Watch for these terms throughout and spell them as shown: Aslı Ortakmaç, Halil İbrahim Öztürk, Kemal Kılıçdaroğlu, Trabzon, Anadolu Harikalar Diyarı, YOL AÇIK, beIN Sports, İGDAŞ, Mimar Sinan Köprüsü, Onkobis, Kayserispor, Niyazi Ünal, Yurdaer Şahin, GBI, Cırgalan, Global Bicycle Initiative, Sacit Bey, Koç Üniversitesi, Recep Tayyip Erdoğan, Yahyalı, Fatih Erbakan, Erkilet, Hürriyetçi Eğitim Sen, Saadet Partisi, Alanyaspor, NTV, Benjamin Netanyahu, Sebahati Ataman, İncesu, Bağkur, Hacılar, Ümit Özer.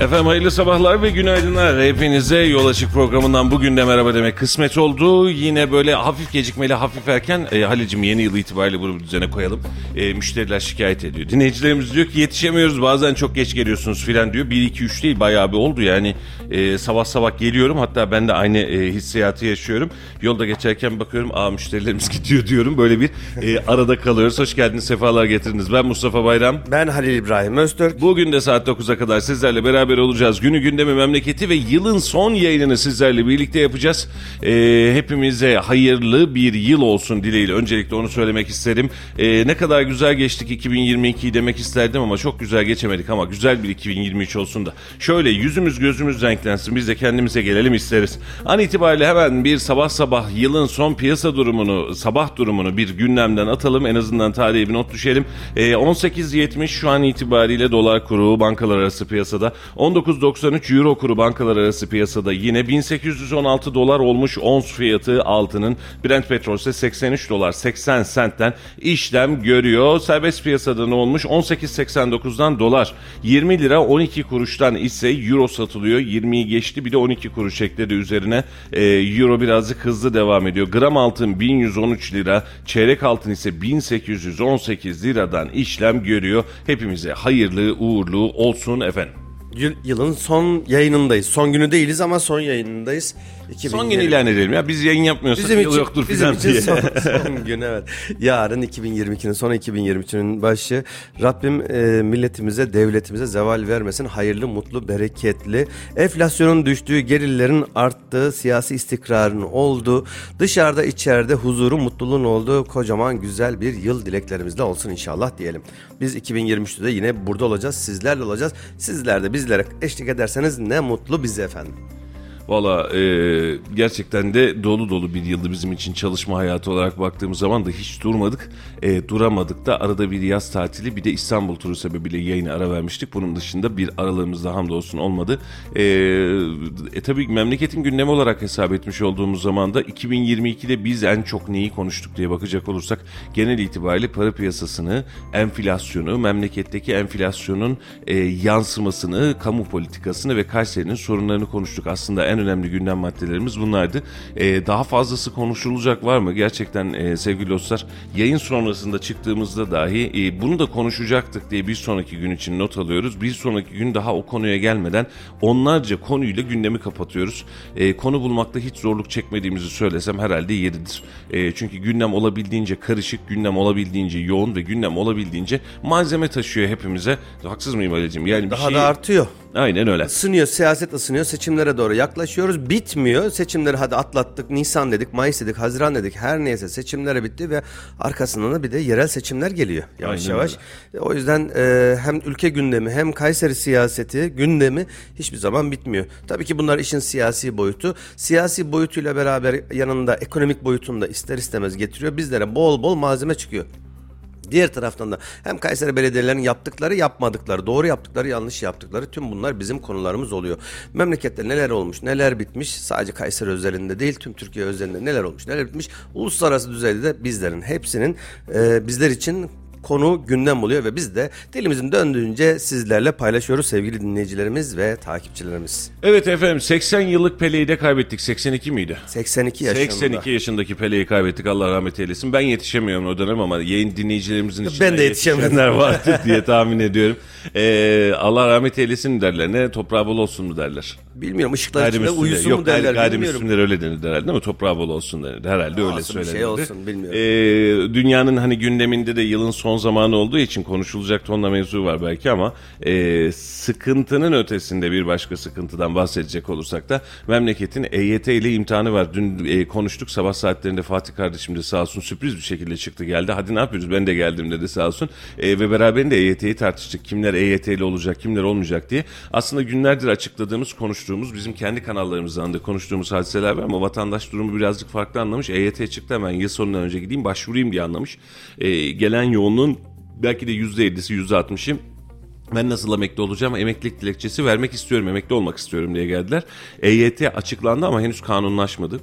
Efendim hayırlı sabahlar ve günaydınlar. Hepinize Yol Açık programından bugün de merhaba demek kısmet oldu. Yine böyle hafif gecikmeli, hafif erken. Halicim, yeni yıl itibariyle bunu düzene koyalım. Müşteriler şikayet ediyor. Dinleyicilerimiz diyor ki yetişemiyoruz, bazen çok geç geliyorsunuz filan diyor. 1-2-3 değil, bayağı bir oldu yani. Sabah sabah geliyorum, hatta ben de aynı hissiyatı yaşıyorum. Yolda geçerken bakıyorum, aa müşterilerimiz gidiyor diyorum. Böyle bir arada kalıyoruz. Hoş geldiniz, sefalar getirdiniz. Ben Mustafa Bayram. Ben Halil İbrahim Öztürk. Bugün de saat 9'a kadar sizlerle beraber olacağız. Günü, gündemi, memleketi ve yılın son yayınını sizlerle birlikte yapacağız. Hepimize hayırlı bir yıl olsun dileğiyle. Öncelikle onu söylemek isterim. Ne kadar güzel geçtik 2022'yi demek isterdim ama çok güzel geçemedik, ama güzel bir 2023 olsun da şöyle yüzümüz gözümüz renklensin. Biz de kendimize gelelim isteriz. An itibariyle hemen bir sabah sabah yılın son piyasa durumunu, sabah durumunu bir gündemden atalım. En azından tarihe bir not düşelim. 18.70 şu an itibariyle dolar kuru bankalar arası piyasada. 19.93 euro kuru bankalar arası piyasada yine 1816 dolar olmuş ons fiyatı altının. Brent petrol ise 83 dolar 80 sentten işlem görüyor. Serbest piyasada ne olmuş? 18.89'dan dolar 20 lira 12 kuruştan ise euro satılıyor. 20'yi geçti, bir de 12 kuruş ekledi üzerine. Euro birazcık hızlı devam ediyor. Gram altın 1113 lira, çeyrek altın ise 1818 liradan işlem görüyor. Hepimize hayırlı uğurlu olsun efendim. Yılın son yayınındayız. Son günü değiliz ama son yayınındayız. Son günü ilan edelim ya. Biz yayın yapmıyorsak bizim yıl için, yoktur bizim için diye. Son gün, evet. Yarın 2022'nin sonu, 2023'ünün başı. Rabbim milletimize, devletimize zeval vermesin. Hayırlı, mutlu, bereketli. Enflasyonun düştüğü, gelirlerin arttığı, siyasi istikrarın olduğu, dışarıda içeride huzuru, mutluluğun olduğu kocaman güzel bir yıl dileklerimizle olsun inşallah diyelim. Biz 2023'te de yine burada olacağız. Sizlerle olacağız. Sizler de bizlere eşlik ederseniz ne mutlu bize efendim. Valla gerçekten de dolu dolu bir yıldı bizim için. Çalışma hayatı olarak baktığımız zaman da hiç durmadık. Duramadık da, arada bir yaz tatili, bir de İstanbul turu sebebiyle yayına ara vermiştik. Bunun dışında bir aralığımızda hamdolsun olmadı. Tabii memleketin gündemi olarak hesap etmiş olduğumuz zaman da 2022'de biz en çok neyi konuştuk diye bakacak olursak, genel itibariyle para piyasasını, enflasyonu, memleketteki enflasyonun yansımasını, kamu politikasını ve Kayseri'nin sorunlarını konuştuk. Aslında en önemli gündem maddelerimiz bunlardı. Daha fazlası konuşulacak var mı? Gerçekten sevgili dostlar, yayın sonrasında çıktığımızda dahi bunu da konuşacaktık diye bir sonraki gün için not alıyoruz. Bir sonraki gün daha o konuya gelmeden onlarca konuyla gündemi kapatıyoruz. Konu bulmakta hiç zorluk çekmediğimizi söylesem herhalde yeridir. Çünkü gündem olabildiğince karışık, gündem olabildiğince yoğun ve gündem olabildiğince malzeme taşıyor hepimize. Haksız mıyım Ali'cim? Yani daha da artıyor. Aynen öyle. Isınıyor, siyaset ısınıyor, seçimlere doğru yaklaşıyoruz. Bitmiyor. Seçimleri hadi atlattık. Nisan dedik, Mayıs dedik, Haziran dedik. Her neyse seçimlere bitti ve arkasından da bir de yerel seçimler geliyor. Yavaş yavaş. O yüzden hem ülke gündemi hem Kayseri siyaseti gündemi hiçbir zaman bitmiyor. Tabii ki bunlar işin siyasi boyutu. Siyasi boyutuyla beraber yanında ekonomik boyutunu da ister istemez getiriyor. Bizlere bol bol malzeme çıkıyor. Diğer taraftan da hem Kayseri belediyelerinin yaptıkları, yapmadıkları, doğru yaptıkları, yanlış yaptıkları, tüm bunlar bizim konularımız oluyor. Memlekette neler olmuş, neler bitmiş, sadece Kayseri özelinde değil, tüm Türkiye özelinde neler olmuş, neler bitmiş, uluslararası düzeyde de bizlerin hepsinin bizler için konu gündem oluyor ve biz de dilimizin döndüğünce sizlerle paylaşıyoruz sevgili dinleyicilerimiz ve takipçilerimiz. Evet efendim, 80 yıllık Pele'yi de kaybettik. 82 miydi? 82 yaşında. 82 yaşındaki Pele'yi kaybettik, Allah rahmet eylesin. Ben yetişemiyorum o dönem ama yayın dinleyicilerimizin içinde ben de yetişenler vardır diye tahmin ediyorum. Allah rahmet eylesin derler, ne toprağı bol olsun mu derler? Bilmiyorum, ışıklar içinde uyusun mu derler? Gayrimüslimler öyle denir herhalde, değil mi? Toprağı bol olsun denir herhalde, öyle söylenir. Şey olsun, bilmiyorum. Dünyanın hani gündeminde de yılın son son zamanı olduğu için konuşulacak tonla mevzu var belki ama sıkıntının ötesinde bir başka sıkıntıdan bahsedecek olursak da memleketin EYT ile imtihanı var. Dün konuştuk sabah saatlerinde, Fatih kardeşim de sağ olsun sürpriz bir şekilde çıktı geldi. Hadi ne yapıyoruz, ben de geldim dedi sağ olsun. Ve beraberinde EYT'yi tartıştık. Kimler EYT'li olacak, kimler olmayacak diye. Aslında günlerdir açıkladığımız, konuştuğumuz, bizim kendi kanallarımızdan da konuştuğumuz hadiseler var ama vatandaş durumu birazcık farklı anlamış. EYT çıktı, hemen yıl sonundan önce gideyim başvurayım diye anlamış. Gelen yoğunluğun belki de %50'si, %60'ı ben nasıl emekli olacağım, emeklilik dilekçesi vermek istiyorum, emekli olmak istiyorum diye geldiler. EYT açıklandı ama henüz kanunlaşmadı.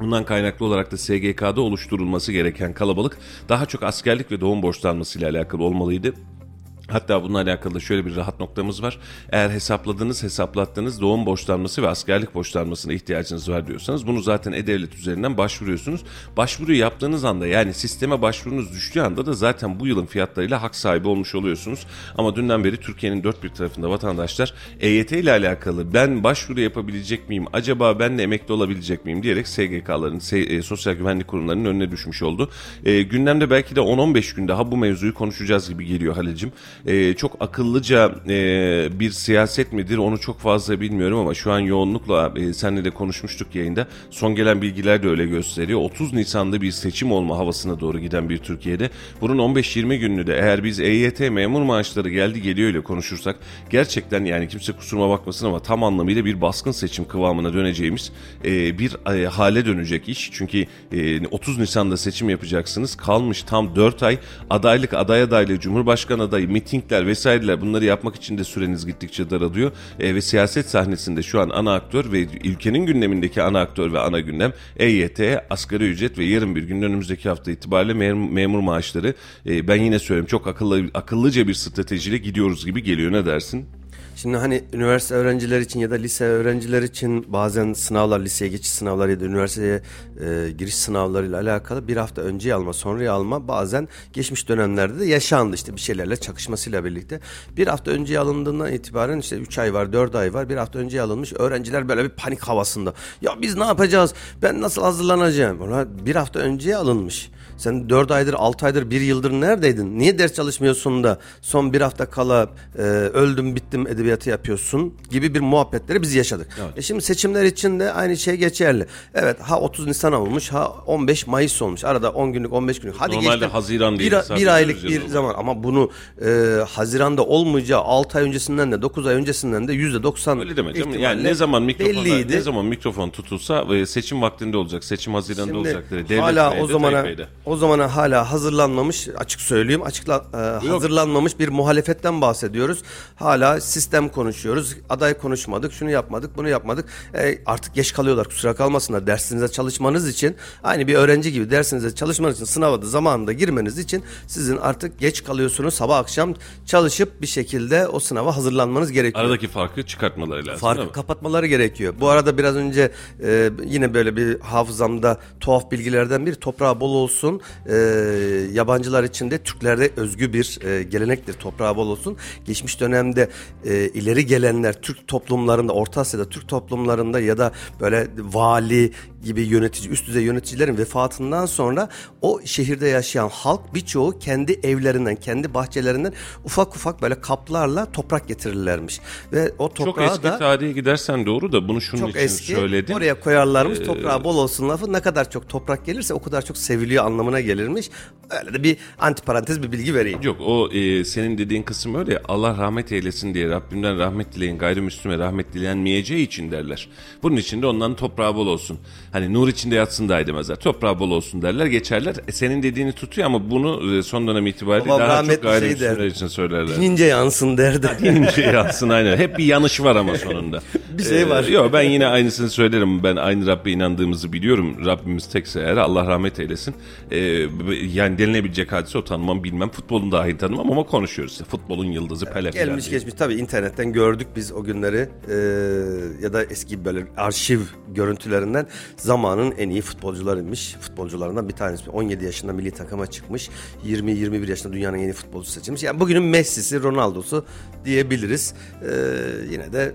Bundan kaynaklı olarak da SGK'da oluşturulması gereken kalabalık daha çok askerlik ve doğum borçlanmasıyla alakalı olmalıydı. Hatta bununla alakalı da şöyle bir rahat noktamız var. Eğer hesapladınız, hesaplattınız, doğum borçlanması ve askerlik borçlanmasına ihtiyacınız var diyorsanız bunu zaten E-Devlet üzerinden başvuruyorsunuz. Başvuruyu yaptığınız anda, yani sisteme başvurunuz düştüğü anda da zaten bu yılın fiyatlarıyla hak sahibi olmuş oluyorsunuz. Ama dünden beri Türkiye'nin dört bir tarafında vatandaşlar EYT ile alakalı ben başvuru yapabilecek miyim, acaba ben de emekli olabilecek miyim diyerek SGK'ların, Sosyal Güvenlik Kurumlarının önüne düşmüş oldu. Gündemde belki de 10-15 gün daha bu mevzuyu konuşacağız gibi geliyor Halil'cim. Çok akıllıca bir siyaset midir onu çok fazla bilmiyorum ama şu an yoğunlukla seninle de konuşmuştuk yayında. Son gelen bilgiler de öyle gösteriyor. 30 Nisan'da bir seçim olma havasına doğru giden bir Türkiye'de bunun 15-20 gününü de eğer biz EYT memur maaşları geldi geliyor ile konuşursak gerçekten, yani kimse kusuruma bakmasın ama tam anlamıyla bir baskın seçim kıvamına döneceğimiz bir hale dönecek iş. Çünkü 30 Nisan'da seçim yapacaksınız. Kalmış tam 4 ay adaylık, aday adaylığı, cumhurbaşkanı adayı, mitingler vesaireler, bunları yapmak için de süreniz gittikçe daralıyor ve siyaset sahnesinde şu an ana aktör ve ülkenin gündemindeki ana aktör ve ana gündem EYT, asgari ücret ve yarın bir gün önümüzdeki hafta itibariyle memur maaşları. Ben yine söyleyeyim, çok akıllıca bir stratejiyle gidiyoruz gibi geliyor, ne dersin? Şimdi hani üniversite öğrenciler için ya da lise öğrenciler için bazen sınavlar, liseye geçiş sınavları ya da üniversiteye giriş sınavlarıyla alakalı bir hafta önceye alma, sonraya alma bazen geçmiş dönemlerde de yaşandı, işte bir şeylerle çakışmasıyla birlikte. Bir hafta önceye alındığından itibaren işte 3 ay var, 4 ay var, bir hafta önceye alınmış. Öğrenciler böyle bir panik havasında. Ya biz ne yapacağız? Ben nasıl hazırlanacağım? Bir hafta önceye alınmış. Sen 4 aydır, 6 aydır, 1 yıldır neredeydin? Niye ders çalışmıyorsun da son bir hafta kala öldüm bittim edebiyatı yapıyorsun gibi bir muhabbetleri biz yaşadık. Evet. Şimdi seçimler için de aynı şey geçerli. Evet, ha 30 Nisan olmuş, ha 15 Mayıs olmuş. Arada 10 günlük, 15 günlük. Hadi normalde geçtim. Haziran değil. Bir aylık bir zaman ama bunu Haziran'da olmayacağı 6 ay öncesinden de 9 ay öncesinden de %90 öyle demek. Yani ne zaman mikrofon tutulsa seçim vaktinde olacak. Seçim Haziran'da şimdi olacak dedi. Devlet hala Bey'de, o zamana hala hazırlanmamış, açık söyleyeyim, hazırlanmamış bir muhalefetten bahsediyoruz. Hala sistem konuşuyoruz. Aday konuşmadık, şunu yapmadık, bunu yapmadık. Artık geç kalıyorlar, kusura kalmasınlar. Dersinize çalışmanız için, aynı bir öğrenci gibi dersinize çalışmanız için, sınava da zamanında girmeniz için sizin artık geç kalıyorsunuz. Sabah akşam çalışıp bir şekilde o sınava hazırlanmanız gerekiyor. Aradaki farkı çıkartmaları lazım. Farkı kapatmaları gerekiyor. Bu arada biraz önce yine böyle bir hafızamda tuhaf bilgilerden biri, toprağı bol olsun. Yabancılar için de Türklerde özgü bir gelenektir. Toprağı bol olsun. Geçmiş dönemde ileri gelenler Türk toplumlarında, Orta Asya'da Türk toplumlarında ya da böyle vali gibi yönetici, üst düzey yöneticilerin vefatından sonra o şehirde yaşayan halk birçoğu kendi evlerinden, kendi bahçelerinden ufak ufak böyle kaplarla toprak getirirlermiş. Ve o toprağı çok da, eski tarihe gidersen doğru da bunu şunun için eski, söyledim. Oraya koyarlarmış toprağı bol olsun lafı. Ne kadar çok toprak gelirse o kadar çok seviliyor anlamına gelirmiş. Öyle de bir antiparantez bir bilgi vereyim. Yok, o senin dediğin kısım öyle ya, Allah rahmet eylesin diye Rabbimden rahmet dileyin, gayrimüslime rahmet dilenmeyeceği için derler. Bunun için de onların toprağı bol olsun. Hani nur içinde yatsın dahi demezler. Toprağı bol olsun derler, geçerler. Senin dediğini tutuyor ama bunu son dönem itibariyle babam daha çok gayrimüslimler için söylerler. Dinince yansın derdi. Dinince yansın, aynen. Hep bir yanlış var ama sonunda. Bir şey var. Yok, ben yine aynısını söylerim. Ben aynı Rabbe inandığımızı biliyorum. Rabbimiz tekse eğer, Allah rahmet eylesin. Yani denilebilecek hadise o, tanımam bilmem. Futbolun dahi tanımam ama konuşuyoruz. İşte. Futbolun yıldızı Pele. Gelmiş geçmiş tabii, internetten gördük biz o günleri ya da eski böyle arşiv görüntülerinden. zamanın en iyi futbolcularıymış. Futbolcularından bir tanesi. 17 yaşında milli takıma çıkmış. 20-21 yaşında dünyanın en iyi futbolcusu seçilmiş. Yani bugünün Messi'si, Ronaldo'su diyebiliriz. Yine de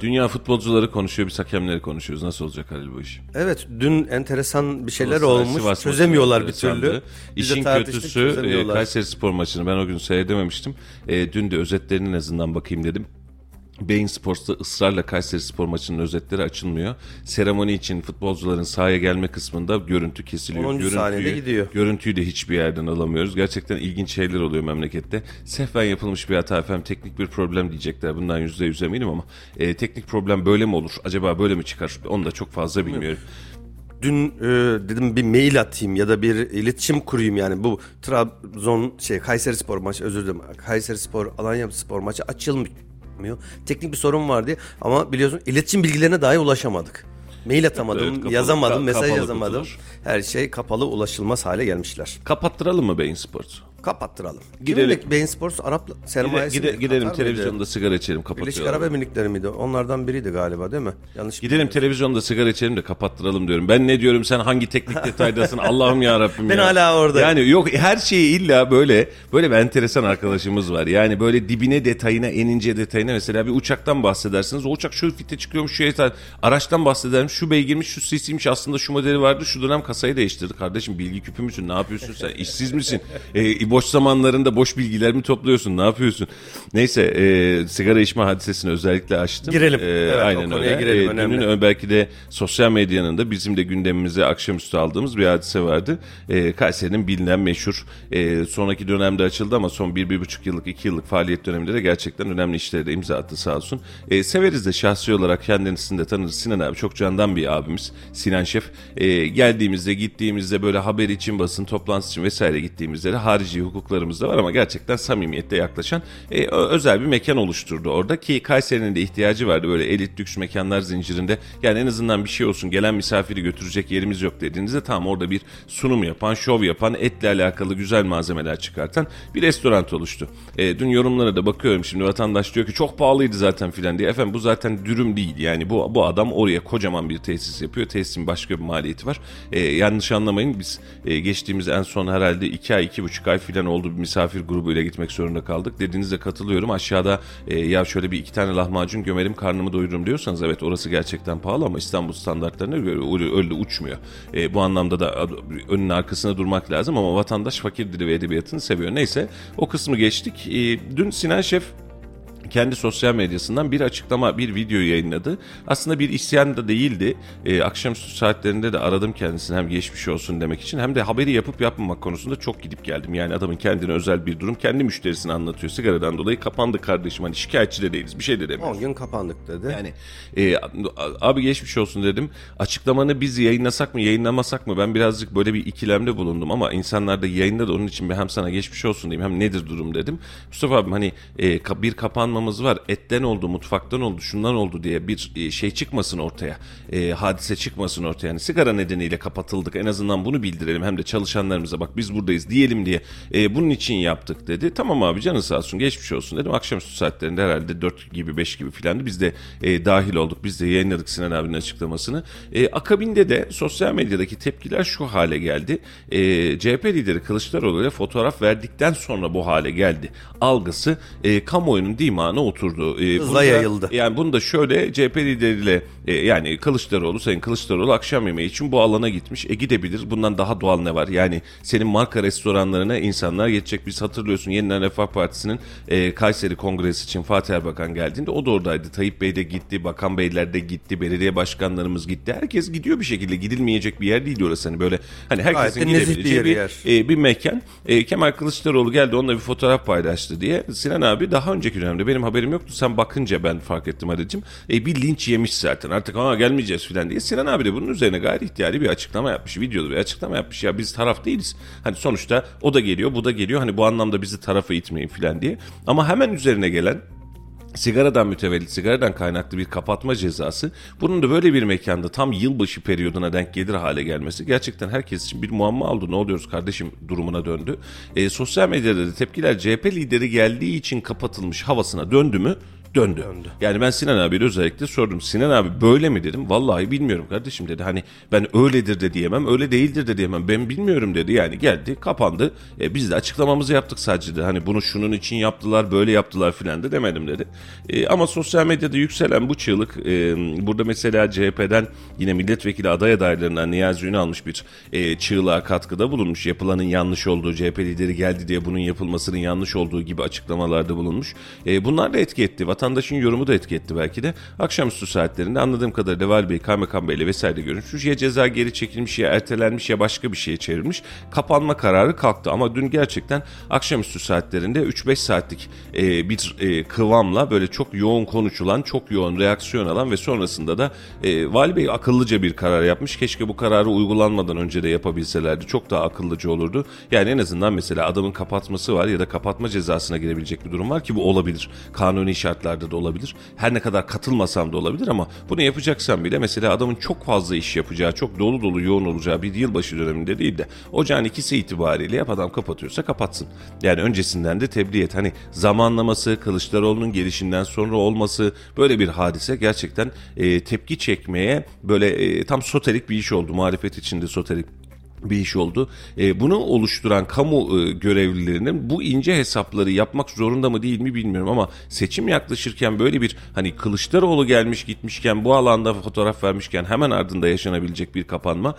dünya futbolcuları konuşuyor, biz hakemleri konuşuyoruz. Nasıl olacak Halil bu iş? Evet, dün enteresan bir şeyler olmuş. Sivas çözemiyorlar bir türlü. İşin kötüsü Kayserispor maçını ben o gün seyredememiştim. Dün de özetlerinin azından bakayım dedim. beIN Sports'ta ısrarla Kayserispor maçının özetleri açılmıyor. Seremoni için futbolcuların sahaya gelme kısmında görüntü kesiliyor. 10. saniyede gidiyor. Görüntüyü de hiçbir yerden alamıyoruz. Gerçekten ilginç şeyler oluyor memlekette. Sehven yapılmış bir hata efendim. Teknik bir problem diyecekler. Bundan %100 eminim ama teknik problem böyle mi olur? Acaba böyle mi çıkar? Onu da çok fazla bilmiyorum. Evet. Dün dedim bir mail atayım ya da bir iletişim kurayım, yani bu Trabzon Kayserispor maçı, özür dilerim. Kayserispor Alanyaspor maçı açılmıyor. Teknik bir sorun vardı ama biliyorsun iletişim bilgilerine dahi ulaşamadık. Mail atamadım, evet, kapalı, yazamadım, mesaj yazamadım. Kutular. Her şey kapalı, ulaşılmaz hale gelmişler. Kapattıralım mı beIN Sports'u? Kapattıralım. Gidelim. beIN Sports Arap sermayesi. Gidelim televizyonda miydi? Sigara içelim, kapatalım. Birleşik Arap Emirlikleri miydi? Onlardan biriydi galiba, değil mi? Yanlış. Gidelim televizyonda sigara içelim de kapattıralım diyorum. Ben ne diyorum, sen hangi teknik detaydasın? Allah'ım ya Rabbim. Ben hala orada. Yani yok, her şeyi illa böyle bir enteresan arkadaşımız var. Yani böyle dibine detayına, en ince detayına, mesela bir uçaktan bahsedersiniz. O uçak şu fite çıkıyormuş, şu araçtan bahsederim. Şu beygirmiş, şu sisiymiş, aslında şu modeli vardı. Şu dönem kasayı değiştirdi. Kardeşim bilgi küpü müsün? Ne yapıyorsun sen? İşsiz misin? Boş zamanlarında boş bilgiler mi topluyorsun? Ne yapıyorsun? Neyse, sigara içme hadisesini özellikle açtım. Girelim. Evet, aynen öyle. Girelim, dünün belki de sosyal medyanın da bizim de gündemimize akşamüstü aldığımız bir hadise vardı. Kayseri'nin bilinen meşhur, sonraki dönemde açıldı ama son 1-1,5 yıllık, 2 yıllık faaliyet döneminde de gerçekten önemli işlere de imza attı sağ olsun. Severiz de şahsi olarak kendisini de tanırız. Sinan abi çok candan bir abimiz. Sinan Şef. Geldiğimizde, gittiğimizde böyle haber için, basın toplantısı için vesaire gittiğimizde de harici hukuklarımız da var ama gerçekten samimiyetle yaklaşan özel bir mekan oluşturdu orada ki Kayseri'nin de ihtiyacı vardı böyle elit lüks mekanlar zincirinde. Yani en azından bir şey olsun, gelen misafiri götürecek yerimiz yok dediğinizde tam orada bir sunum yapan, şov yapan, etle alakalı güzel malzemeler çıkartan bir restoran oluştu. Dün yorumlara da bakıyorum şimdi, vatandaş diyor ki çok pahalıydı zaten filan diye. Efendim bu zaten dürüm değil yani, bu adam oraya kocaman bir tesis yapıyor. Tesisin başka bir maliyeti var. Yanlış anlamayın, biz geçtiğimiz en son herhalde 2 ay 2,5 ay filan oldu, bir misafir grubuyla gitmek zorunda kaldık. Dediğinizde katılıyorum. Aşağıda ya şöyle bir 2 tane lahmacun gömerim, karnımı doyururum diyorsanız evet, orası gerçekten pahalı ama İstanbul standartlarına göre öyle uçmuyor. Bu anlamda da önün arkasına durmak lazım ama vatandaş fakir dili ve edebiyatını seviyor. Neyse, o kısmı geçtik. Dün Sinan Şef kendi sosyal medyasından bir açıklama, bir video yayınladı. Aslında bir isyan da değildi. Akşamüstü saatlerinde de aradım kendisini, hem geçmiş olsun demek için hem de haberi yapıp yapmamak konusunda çok gidip geldim. Yani adamın kendine özel bir durum, kendi müşterisini anlatıyor. Sigaradan dolayı kapandı kardeşim, hani şikayetçi de değiliz, bir şey de demiyoruz. 10 gün kapandık dedi. Yani abi geçmiş olsun dedim. Açıklamanı biz yayınlasak mı yayınlamasak mı, ben birazcık böyle bir ikilemde bulundum ama insanlar da yayınladı, onun için hem sana geçmiş olsun diyeyim hem nedir durum dedim. Mustafa abim hani bir kapanma var. Etten oldu, mutfaktan oldu, şundan oldu diye bir şey çıkmasın ortaya. Hadise çıkmasın ortaya. Yani sigara nedeniyle kapatıldık. En azından bunu bildirelim. Hem de çalışanlarımıza bak biz buradayız diyelim diye. Bunun için yaptık dedi. Tamam abi, canın sağ olsun, geçmiş olsun dedim. Akşamüstü saatlerinde herhalde 4 gibi 5 gibi filandı. Biz de dahil olduk. Biz de yayınladık Sinan abinin açıklamasını. Akabinde de sosyal medyadaki tepkiler şu hale geldi. CHP lideri Kılıçdaroğlu ile fotoğraf verdikten sonra bu hale geldi. Algısı kamuoyunun değil mi? Oturdu. Hızla yayıldı. Yani bunu da şöyle CHP lideriyle yani Kılıçdaroğlu, Sayın Kılıçdaroğlu akşam yemeği için bu alana gitmiş. Gidebilir. Bundan daha doğal ne var? Yani senin marka restoranlarına insanlar geçecek. Biz hatırlıyorsun Yeniden Refah Partisi'nin Kayseri Kongresi için Fatih Erbakan geldiğinde o da oradaydı. Tayyip Bey de gitti, bakan beyler de gitti, belediye başkanlarımız gitti. Herkes gidiyor bir şekilde. Gidilmeyecek bir yer değil orası. Hani böyle hani herkesin gidebileceği bir mekan. Kemal Kılıçdaroğlu geldi, onunla bir fotoğraf paylaştı diye. Sinan abi daha önceki dönemde benim haberim yoktu. Sen bakınca ben fark ettim Halil'cim. Bir linç yemiş zaten. Artık gelmeyeceğiz filan diye. Sinan abi de bunun üzerine gayri ihtiyari bir açıklama yapmış. Videolu bir açıklama yapmış. Ya biz taraf değiliz. Hani sonuçta o da geliyor, bu da geliyor. Hani bu anlamda bizi tarafa itmeyin filan diye. Ama hemen üzerine gelen sigaradan mütevellit, sigaradan kaynaklı bir kapatma cezası. Bunun da böyle bir mekanda tam yılbaşı periyoduna denk gelir hale gelmesi gerçekten herkes için bir muamma oldu. Ne oluyoruz kardeşim durumuna döndü. Sosyal medyada da tepkiler CHP lideri geldiği için kapatılmış havasına döndü mü? döndü. Yani ben Sinan abi özellikle sordum. Sinan abi böyle mi dedim. Vallahi bilmiyorum kardeşim dedi. Hani ben öyledir de diyemem, öyle değildir de diyemem. Ben bilmiyorum dedi. Yani geldi, kapandı. Biz de açıklamamızı yaptık sadece de. Hani bunu şunun için yaptılar, böyle yaptılar filan da demedim dedi. Ama sosyal medyada yükselen bu çığlık, burada mesela CHP'den yine milletvekili aday adaylarından Niyazi Ünal almış bir çığlığa katkıda bulunmuş. Yapılanın yanlış olduğu, CHP lideri geldi diye bunun yapılmasının yanlış olduğu gibi açıklamalarda bulunmuş. Bunlar da etki etti. Vatandaşın yorumu da etki etti belki de. Akşamüstü saatlerinde anladığım kadarıyla Vali Bey, Kaymakam Bey'le vesaire görüşmüş. Ya ceza geri çekilmiş, ya ertelenmiş, ya başka bir şeye çevrilmiş. Kapanma kararı kalktı ama dün gerçekten akşamüstü saatlerinde 3-5 saatlik bir kıvamla böyle çok yoğun konuşulan, çok yoğun reaksiyon alan ve sonrasında da Vali Bey akıllıca bir karar yapmış. Keşke bu kararı uygulanmadan önce de yapabilselerdi. Çok daha akıllıca olurdu. Yani en azından mesela adamın kapatması var ya da kapatma cezasına girebilecek bir durum var ki bu olabilir. Kanuni şartlarda da olabilir. Her ne kadar katılmasam da olabilir ama bunu yapacaksan bile mesela adamın çok fazla iş yapacağı, çok dolu dolu yoğun olacağı bir yılbaşı döneminde değil de ocağın 2'si itibariyle yap, adam kapatıyorsa kapatsın. Yani öncesinden de tebliğ et. Hani zamanlaması, Kılıçdaroğlu'nun gelişinden sonra olması, böyle bir hadise gerçekten tepki çekmeye böyle tam soterik bir iş oldu. Muhalefet içinde soterik bir iş oldu. Bunu oluşturan kamu görevlilerinin bu ince hesapları yapmak zorunda mı değil mi bilmiyorum ama seçim yaklaşırken böyle bir hani Kılıçdaroğlu gelmiş gitmişken bu alanda fotoğraf vermişken hemen ardında yaşanabilecek bir kapanma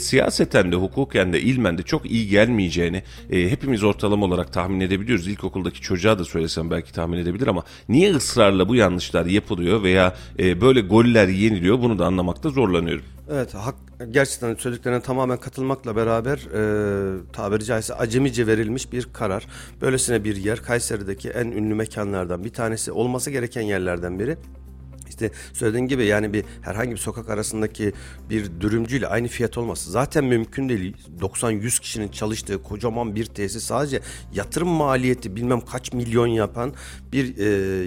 siyaseten de hukuken de ilmen de çok iyi gelmeyeceğini hepimiz ortalama olarak tahmin edebiliyoruz. İlkokuldaki çocuğa da söylesem belki tahmin edebilir ama niye ısrarla bu yanlışlar yapılıyor veya böyle goller yeniliyor, bunu da anlamakta zorlanıyorum. Evet, gerçekten söylediklerine tamamen katılmakla beraber tabiri caizse acemice verilmiş bir karar. Böylesine bir yer, Kayseri'deki en ünlü mekanlardan bir tanesi, olması gereken yerlerden biri. İşte söylediğin gibi yani bir herhangi bir sokak arasındaki bir dürümcüyle aynı fiyat olması zaten mümkün değil. 90-100 kişinin çalıştığı kocaman bir tesis, sadece yatırım maliyeti bilmem kaç milyon yapan bir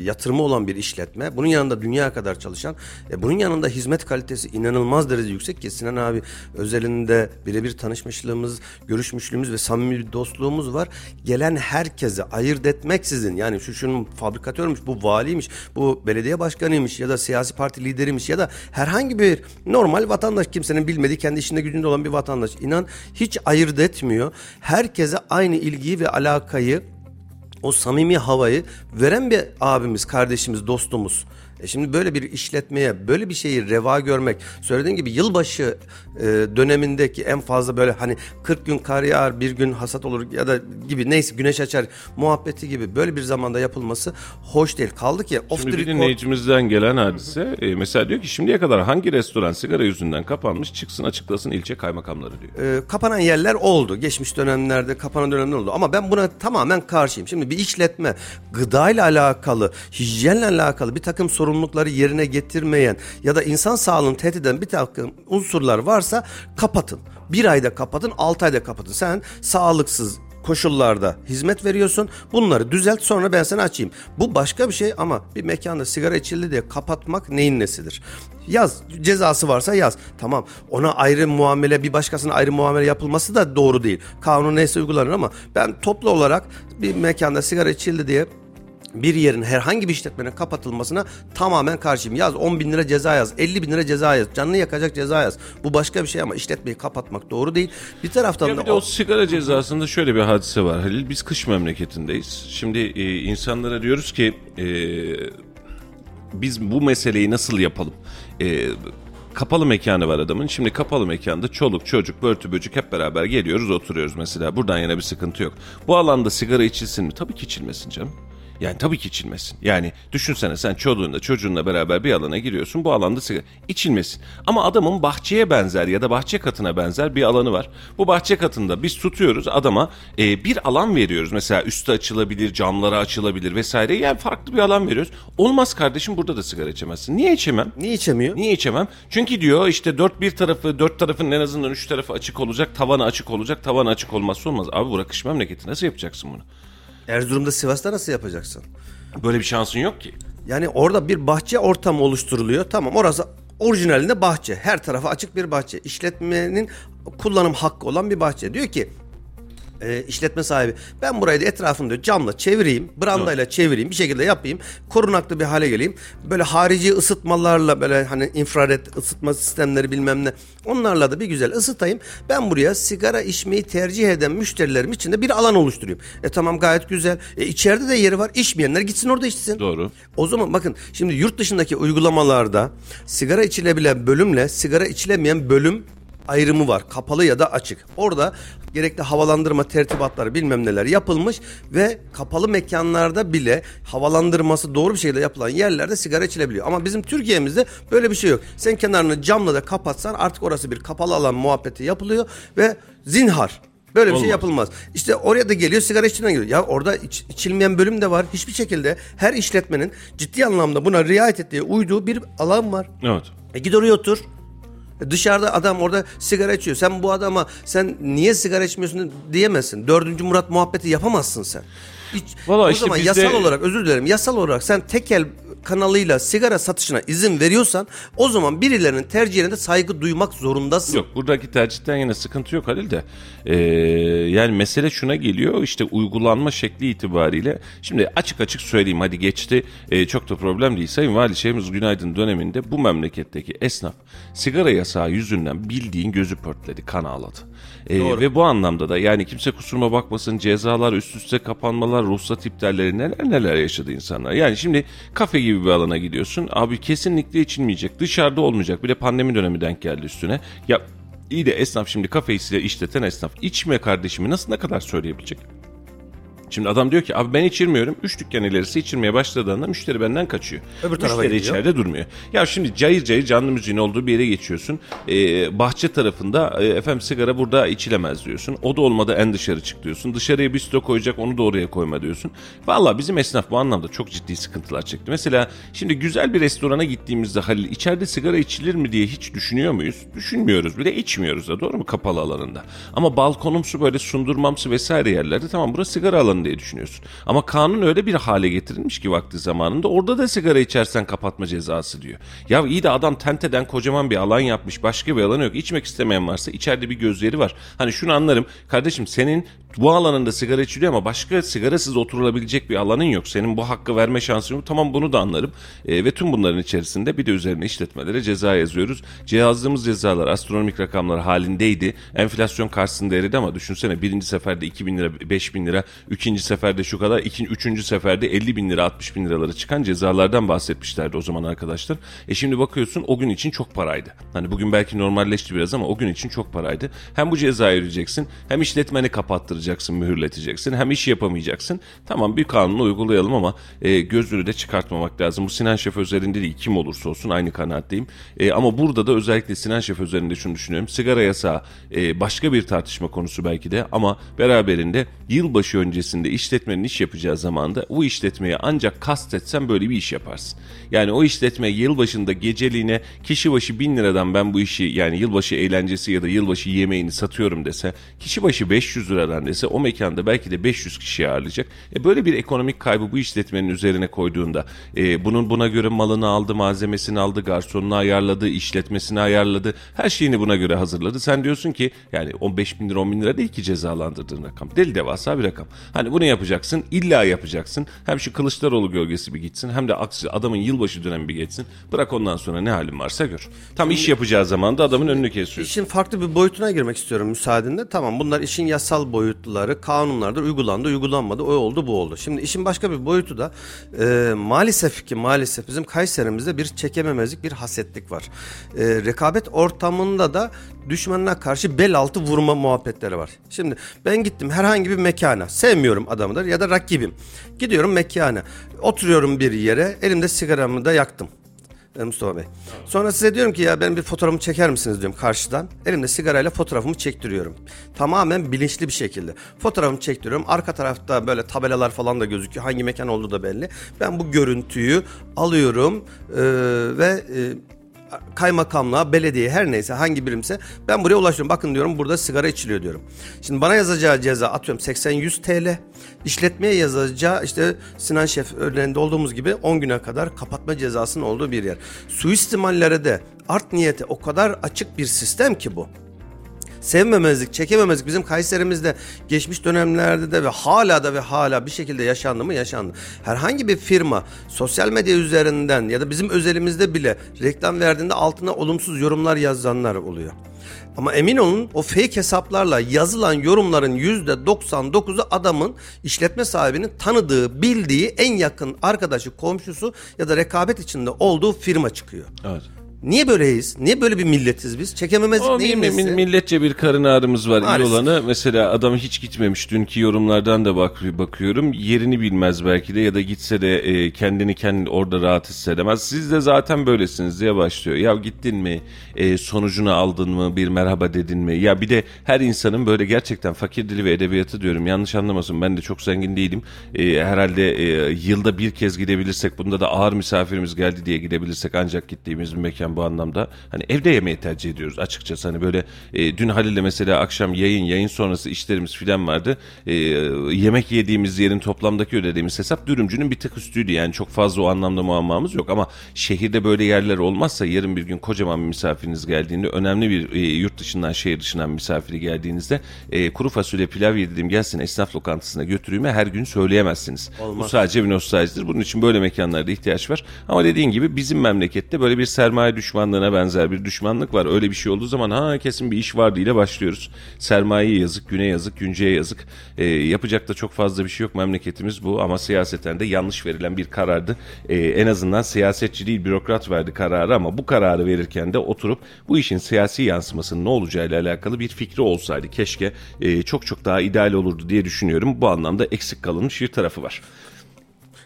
yatırımı olan bir işletme. Bunun yanında dünya kadar çalışan, bunun yanında hizmet kalitesi inanılmaz derecede yüksek ki Sinan abi özelinde birebir tanışmışlığımız, görüşmüşlüğümüz ve samimi dostluğumuz var. Gelen herkese ayırt etmeksizin, yani şu şunun fabrikatörmüş, bu valiymiş, bu belediye başkanıymış ya da siyasi parti lideriymiş ya da herhangi bir normal vatandaş, kimsenin bilmediği, kendi işinde gücünde olan bir vatandaş, inan hiç ayırt etmiyor. Herkese aynı ilgiyi ve alakayı, o samimi havayı veren bir abimiz, kardeşimiz, dostumuz. Şimdi böyle bir işletmeye, böyle bir şeyi reva görmek, söylediğin gibi yılbaşı dönemindeki en fazla böyle hani 40 gün kar yağar, bir gün hasat olur ya da gibi, neyse güneş açar muhabbeti gibi böyle bir zamanda yapılması hoş değil. Kaldı ki şimdi bir dinleyicimizden gelen hadise mesela diyor ki şimdiye kadar hangi restoran sigara yüzünden kapanmış, çıksın açıklasın ilçe kaymakamları diyor. Kapanan yerler oldu. Geçmiş dönemlerde kapanan dönemler oldu ama ben buna tamamen karşıyım. Şimdi bir işletme gıdayla alakalı, hijyenle alakalı bir takım sorumlulukları yerine getirmeyen ya da insan sağlığını tehdit eden bir takım unsurlar varsa kapatın. 1 ayda kapatın, 6 ayda kapatın. Sen sağlıksız koşullarda hizmet veriyorsun. Bunları düzelt, sonra ben sana açayım. Bu başka bir şey ama bir mekanda sigara içildi diye kapatmak neyin nesidir? Yaz, cezası varsa yaz. Tamam, ona ayrı muamele, bir başkasına ayrı muamele yapılması da doğru değil. Kanun neyse uygulanır ama ben toplu olarak bir mekanda sigara içildi diye bir yerin, herhangi bir işletmenin kapatılmasına tamamen karşıyım. Yaz 10.000 lira ceza, yaz 50.000 lira ceza, yaz canını yakacak ceza, yaz. Bu başka bir şey ama işletmeyi kapatmak doğru değil. Bir taraftan da o sigara cezasında şöyle bir hadise var Halil. Biz kış memleketindeyiz. Şimdi insanlara diyoruz ki biz bu meseleyi nasıl yapalım? Kapalı mekanı var adamın. Şimdi kapalı mekanda çoluk çocuk börtü böcük hep beraber geliyoruz, oturuyoruz mesela. Buradan yana bir sıkıntı yok. Bu alanda sigara içilsin mi? Tabii ki içilmesin canım. Yani tabii ki içilmesin. Yani düşünsene sen çoluğunla çocuğunla beraber bir alana giriyorsun. Bu alanda sigara içilmesin. Ama adamın bahçeye benzer ya da bahçe katına benzer bir alanı var. Bu bahçe katında biz tutuyoruz adama bir alan veriyoruz. Mesela üstü açılabilir, camları açılabilir vesaire. Yani farklı bir alan veriyoruz. Olmaz kardeşim, burada da sigara içemezsin. Niye içemem? Niye içemiyor? Niye içemem? Çünkü diyor işte dört tarafın en azından 3 tarafı açık olacak. Tavanı açık olacak. Tavanı açık olmazsa olmaz. Abi bu kış memleketi, nasıl yapacaksın bunu? Erzurum'da, Sivas'ta nasıl yapacaksın? Böyle bir şansın yok ki. Yani orada bir bahçe ortamı oluşturuluyor. Tamam, orası orijinalinde bahçe. Her tarafa açık bir bahçe. İşletmenin kullanım hakkı olan bir bahçe. Diyor ki işletme sahibi, ben burayı da etrafını diyor camla çevireyim, brandayla çevireyim, bir şekilde yapayım, korunaklı bir hale geleyim. Böyle harici ısıtmalarla, böyle hani infrared ısıtma sistemleri bilmem ne, onlarla da bir güzel ısıtayım. Ben buraya sigara içmeyi tercih eden müşterilerim için de bir alan oluşturayım. Tamam, gayet güzel. İçeride de yeri var. İçmeyenler gitsin orada içsin. Doğru. O zaman bakın, şimdi yurt dışındaki uygulamalarda sigara içilebilen bölümle sigara içilemeyen bölüm ayrımı var. Kapalı ya da açık. Orada gerekli havalandırma tertibatları bilmem neler yapılmış ve kapalı mekanlarda bile havalandırması doğru bir şekilde yapılan yerlerde sigara içilebiliyor. Ama bizim Türkiye'mizde böyle bir şey yok. Sen kenarını camla da kapatsan artık orası bir kapalı alan muhabbeti yapılıyor ve zinhar. Böyle bir şey yapılmaz. İşte oraya da geliyor, sigara içtiğinden geliyor. Ya orada içilmeyen bölüm de var. Hiçbir şekilde her işletmenin ciddi anlamda buna riayet ettiği, uyduğu bir alan var. Evet. Git oraya otur. Dışarıda adam orada sigara içiyor. Sen bu adama sen niye sigara içmiyorsun diyemezsin. 4. Murat muhabbeti yapamazsın sen. Vallahi o işte zaman yasal olarak, özür dilerim, yasal olarak sen tekel kanalıyla sigara satışına izin veriyorsan o zaman birilerinin tercihine de saygı duymak zorundasın. Yok, buradaki tercihten yine sıkıntı yok Halil de. Yani mesele şuna geliyor, işte uygulanma şekli itibariyle. Şimdi açık açık söyleyeyim, hadi geçti, çok da problem değil. Sayın Vali Şeyhimiz Günaydın döneminde bu memleketteki esnaf sigara yasağı yüzünden bildiğin gözü pörtledi, kan ağladı. Ve bu anlamda da yani kimse kusuruma bakmasın, cezalar, üst üste kapanmalar, ruhsat iptalleri, neler yaşadı insanlar. Yani şimdi kafe gibi bir alana gidiyorsun. Abi kesinlikle içilmeyecek. Dışarıda olmayacak. Bir de pandemi dönemi denk geldi üstüne. Ya iyi de esnaf, şimdi kafeyi işleten esnaf içme kardeşimi nasıl, ne kadar söyleyebilecek? Şimdi adam diyor ki abi ben içirmiyorum. 3 dükkan ilerisi içirmeye başladığında müşteri benden kaçıyor. Öbür tarafa müşteri gidiyor, içeride durmuyor. Ya şimdi cayır cayır canlı müziğin olduğu bir yere geçiyorsun. Bahçe tarafında efendim sigara burada içilemez diyorsun. O da olmadı, en dışarı çık diyorsun. Dışarıya bir sto koyacak, onu da oraya koyma diyorsun. Valla bizim esnaf bu anlamda çok ciddi sıkıntılar çekti. Mesela şimdi güzel bir restorana gittiğimizde Halil, içeride sigara içilir mi diye hiç düşünüyor muyuz? Düşünmüyoruz bile, içmiyoruz da, doğru mu, kapalı alanında. Ama balkonumsu, böyle sundurmamsı vesaire yerlerde tamam burası sigara alanı diye düşünüyorsun. Ama kanun öyle bir hale getirilmiş ki vakti zamanında orada da sigara içersen kapatma cezası diyor. Ya iyi de adam tenteden kocaman bir alan yapmış, başka bir alanı yok. İçmek istemeyen varsa içeride bir gözleri var. Hani şunu anlarım kardeşim, senin bu alanında sigara içiliyor ama başka sigarasız oturulabilecek bir alanın yok. Senin bu hakkı verme şansın yok. Tamam, bunu da anlarım. Ve tüm bunların içerisinde bir de üzerine işletmelere ceza yazıyoruz. Yazdığımız cezalar astronomik rakamlar halindeydi. Enflasyon karşısında eridi ama düşünsene, birinci seferde 2.000 lira, 5.000 lira, 2. seferde şu kadar, 3. seferde 50.000 lira, 60.000 liralara çıkan cezalardan bahsetmişlerdi o zaman arkadaşlar. Şimdi bakıyorsun o gün için çok paraydı. Hani bugün belki normalleşti biraz ama o gün için çok paraydı. Hem bu cezayı ödeyeceksin, hem işletmeni kapattıracaksın, mühürleteceksin, hem iş yapamayacaksın. Tamam, bir kanunu uygulayalım ama gözünü de çıkartmamak lazım. Bu Sinan Şef özelinde değil, kim olursa olsun aynı kanaatteyim. Ama burada da özellikle Sinan Şef özelinde şunu düşünüyorum. Sigara yasağı başka bir tartışma konusu belki de ama beraberinde yılbaşı öncesi işletmenin iş yapacağı zamanda bu işletmeyi ancak kastetsen böyle bir iş yaparsın. Yani o işletme yılbaşında geceliğine kişi başı 1.000 liradan ben bu işi, yani yılbaşı eğlencesi ya da yılbaşı yemeğini satıyorum dese, kişi başı 500 liradan dese, o mekanda belki de 500 kişi ağırlayacak. Böyle bir ekonomik kaybı bu işletmenin üzerine koyduğunda bunun buna göre malını aldı, malzemesini aldı, garsonunu ayarladı, işletmesini ayarladı, her şeyini buna göre hazırladı. Sen diyorsun ki yani 15.000 lira 10.000 lira değil ki cezalandırdığın rakam. Deli devasa bir rakam. Hani bunu yapacaksın, illa yapacaksın. Hem şu Kılıçdaroğlu gölgesi bir gitsin, hem de aksi adamın yılbaşı dönemi bir geçsin. Bırak ondan sonra ne halin varsa gör. Tam şimdi, iş yapacağı zaman da adamın önünü kesiyorsun. İşin farklı bir boyutuna girmek istiyorum müsaadenle. Tamam, bunlar işin yasal boyutları, kanunlarda uygulandı, uygulanmadı, o oldu, bu oldu. Şimdi işin başka bir boyutu da maalesef bizim Kayserimizde bir çekememezlik, bir hasetlik var. Rekabet ortamında da düşmanına karşı bel altı vurma muhabbetleri var. Şimdi ben gittim herhangi bir mekana, sevmiyorum adamı da ya da rakibim. Gidiyorum mekana, oturuyorum bir yere, elimde sigaramı da yaktım Mustafa Bey. Sonra size diyorum ki ya benim bir fotoğrafımı çeker misiniz diyorum karşıdan. Elimde sigarayla fotoğrafımı çektiriyorum. Tamamen bilinçli bir şekilde. Fotoğrafımı çektiriyorum. Arka tarafta böyle tabelalar falan da gözüküyor. Hangi mekan olduğu da belli. Ben bu görüntüyü alıyorum ve... kaymakamlığa, belediye, her neyse hangi birimse, ben buraya ulaşıyorum. Bakın diyorum burada sigara içiliyor diyorum. Şimdi bana yazacağı ceza atıyorum 80-100 TL. İşletmeye yazacağı işte Sinan Şef örneğinde olduğumuz gibi 10 güne kadar kapatma cezasının olduğu bir yer. Suistimallere de art niyete o kadar açık bir sistem ki bu. sevmemezlik, çekememezlik bizim Kayseri'mizde geçmiş dönemlerde de ve hala bir şekilde yaşandı mı? Yaşandı. Herhangi bir firma sosyal medya üzerinden ya da bizim özelimizde bile reklam verdiğinde altına olumsuz yorumlar yazanlar oluyor. Ama emin olun o fake hesaplarla yazılan yorumların %99'u adamın, işletme sahibinin tanıdığı, bildiği, en yakın arkadaşı, komşusu ya da rekabet içinde olduğu firma çıkıyor. Evet. Niye böyleyiz? Niye böyle bir milletiz biz? Çekememezlik neyimiz? Milletçe bir karın ağrımız var. Maalesef. İyi olanı mesela adam hiç gitmemiş. Dünkü yorumlardan da bakıyorum. Yerini bilmez belki de ya da gitse de kendini orada rahat hissedemez. Siz de zaten böylesiniz diye başlıyor. Ya gittin mi? Sonucunu aldın mı? Bir merhaba dedin mi? Ya bir de her insanın böyle gerçekten fakir dili ve edebiyatı diyorum. Yanlış anlamasın, ben de çok zengin değilim. Herhalde yılda bir kez gidebilirsek, bunda da ağır misafirimiz geldi diye gidebilirsek ancak gittiğimiz bir mekan. Bu anlamda hani evde yemeği tercih ediyoruz açıkçası. Hani böyle dün Halil'le mesela akşam yayın sonrası işlerimiz filan vardı. Yemek yediğimiz yerin toplamdaki ödediğimiz hesap dürümcünün bir tık üstüydü. Yani çok fazla o anlamda muammamız yok ama şehirde böyle yerler olmazsa yarın bir gün kocaman bir misafiriniz geldiğinde, önemli bir yurt dışından, şehir dışından misafiri geldiğinizde kuru fasulye pilav yedim gelsin esnaf lokantasına götürüyüm her gün söyleyemezsiniz. Olmaz. Bu sadece bir nostaljidir. Bunun için böyle mekanlarda ihtiyaç var. Ama dediğin gibi bizim memlekette böyle bir sermaye düşmanlığına benzer bir düşmanlık var. Öyle bir şey olduğu zaman kesin bir iş vardı ile başlıyoruz. Sermayeye yazık, güne yazık, günceye yazık. Yapacak da çok fazla bir şey yok. Memleketimiz bu ama siyaseten de yanlış verilen bir karardı. En azından siyasetçi değil bürokrat verdi kararı ama bu kararı verirken de oturup bu işin siyasi yansımasının ne olacağıyla alakalı bir fikri olsaydı keşke çok daha ideal olurdu diye düşünüyorum. Bu anlamda eksik kalınmış bir tarafı var.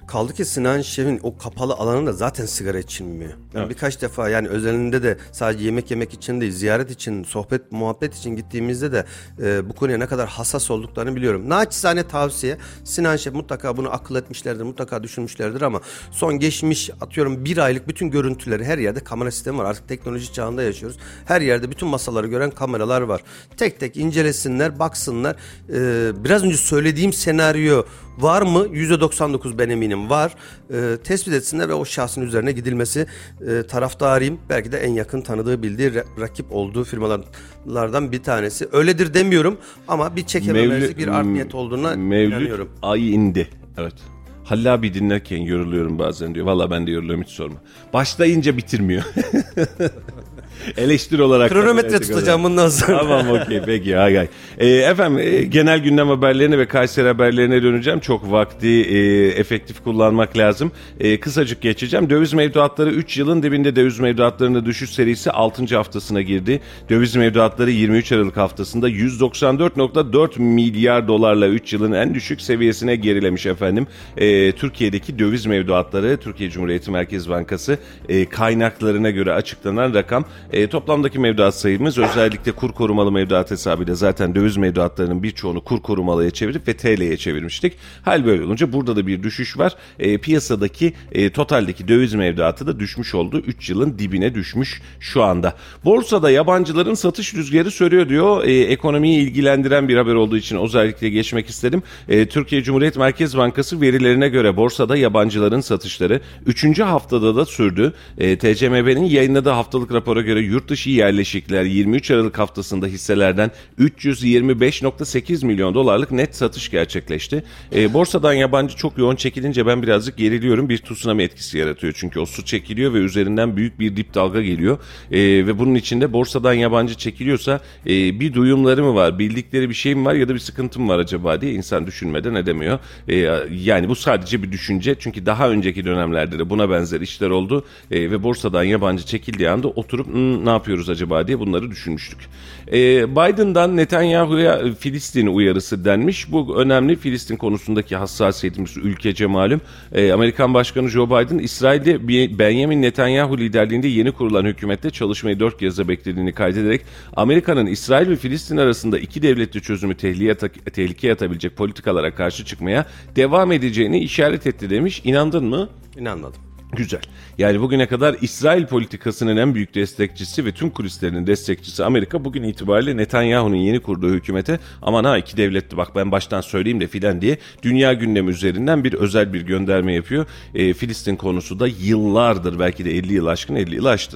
Kaldı ki Sinan Şef'in o kapalı alanında zaten sigara içilmiyor. Yani evet. Birkaç defa yani özelinde de sadece yemek için değil, ziyaret için, sohbet, muhabbet için gittiğimizde de bu konuya ne kadar hassas olduklarını biliyorum. Naçizane tavsiye, Sinan Şef mutlaka bunu akıl etmişlerdir, mutlaka düşünmüşlerdir ama son geçmiş atıyorum bir aylık bütün görüntüleri, her yerde kamera sistemi var. Artık teknoloji çağında yaşıyoruz. Her yerde bütün masaları gören kameralar var. Tek tek incelesinler, baksınlar. Biraz önce söylediğim senaryo var mı? %99 ben eminim. Var. Tespit etsinler ve o şahsın üzerine gidilmesi taraftarıyım. Belki de en yakın tanıdığı, bildiği, rakip olduğu firmalardan bir tanesi. Öyledir demiyorum ama bir çekememezlik, bir art niyet olduğuna inanıyorum. Ay indi. Evet. Halil abi dinlerken yoruluyorum bazen diyor. Valla ben de yoruluyorum, hiç sorma. Başlayınca bitirmiyor. Eleştir olarak. Kronometre tutacağım bundan sonra. Tamam, okey, peki. Efendim genel gündem haberlerine ve Kayseri haberlerine döneceğim. Çok vakti efektif kullanmak lazım. Kısacık geçeceğim. Döviz mevduatları 3 yılın dibinde. Döviz mevduatlarında düşüş serisi 6. haftasına girdi. Döviz mevduatları 23 Aralık haftasında 194.4 milyar dolarla 3 yılın en düşük seviyesine gerilemiş efendim. Türkiye'deki döviz mevduatları, Türkiye Cumhuriyeti Merkez Bankası kaynaklarına göre açıklanan rakam. Toplamdaki mevduat sayımız, özellikle kur korumalı mevduat hesabıyla zaten döviz mevduatlarının birçoğunu kur korumalıya çevirip ve TL'ye çevirmiştik. Hal böyle olunca burada da bir düşüş var. Piyasadaki totaldeki döviz mevduatı da düşmüş oldu. 3 yılın dibine düşmüş şu anda. Borsada yabancıların satış rüzgarı sürüyor diyor. Ekonomiyi ilgilendiren bir haber olduğu için özellikle geçmek istedim. Türkiye Cumhuriyet Merkez Bankası verilerine göre borsada yabancıların satışları 3. haftada da sürdü. TCMB'nin yayınladığı haftalık rapora göre yurt dışı yerleşikler 23 Aralık haftasında hisselerden 325.8 milyon dolarlık net satış gerçekleşti. Borsadan yabancı çok yoğun çekilince ben birazcık geriliyorum. Bir tsunami etkisi yaratıyor çünkü o su çekiliyor ve üzerinden büyük bir dip dalga geliyor. Ve bunun içinde borsadan yabancı çekiliyorsa bir duyumları mı var, bildikleri bir şey mi var ya da bir sıkıntı mı var acaba diye insan düşünmeden edemiyor. Yani bu sadece bir düşünce çünkü daha önceki dönemlerde de buna benzer işler oldu ve borsadan yabancı çekildiği anda oturup ne yapıyoruz acaba diye bunları düşünmüştük. Biden'dan Netanyahu'ya Filistin uyarısı denmiş. Bu önemli, Filistin konusundaki hassasiyetimiz ülkece malum. Amerikan Başkanı Joe Biden, İsrail'de Benjamin Netanyahu liderliğinde yeni kurulan hükümette çalışmayı 4 kez de beklediğini kaydederek Amerika'nın İsrail ve Filistin arasında iki devletli çözümü tehlikeye atabilecek politikalara karşı çıkmaya devam edeceğini işaret etti demiş. İnandın mı? İnanmadım. Güzel. Yani bugüne kadar İsrail politikasının en büyük destekçisi ve tüm kulislerinin destekçisi Amerika, bugün itibariyle Netanyahu'nun yeni kurduğu hükümete aman ha iki devletli bak ben baştan söyleyeyim de filan diye dünya gündemi üzerinden bir özel bir gönderme yapıyor. Filistin konusu da yıllardır, belki de 50 yıl aşkın,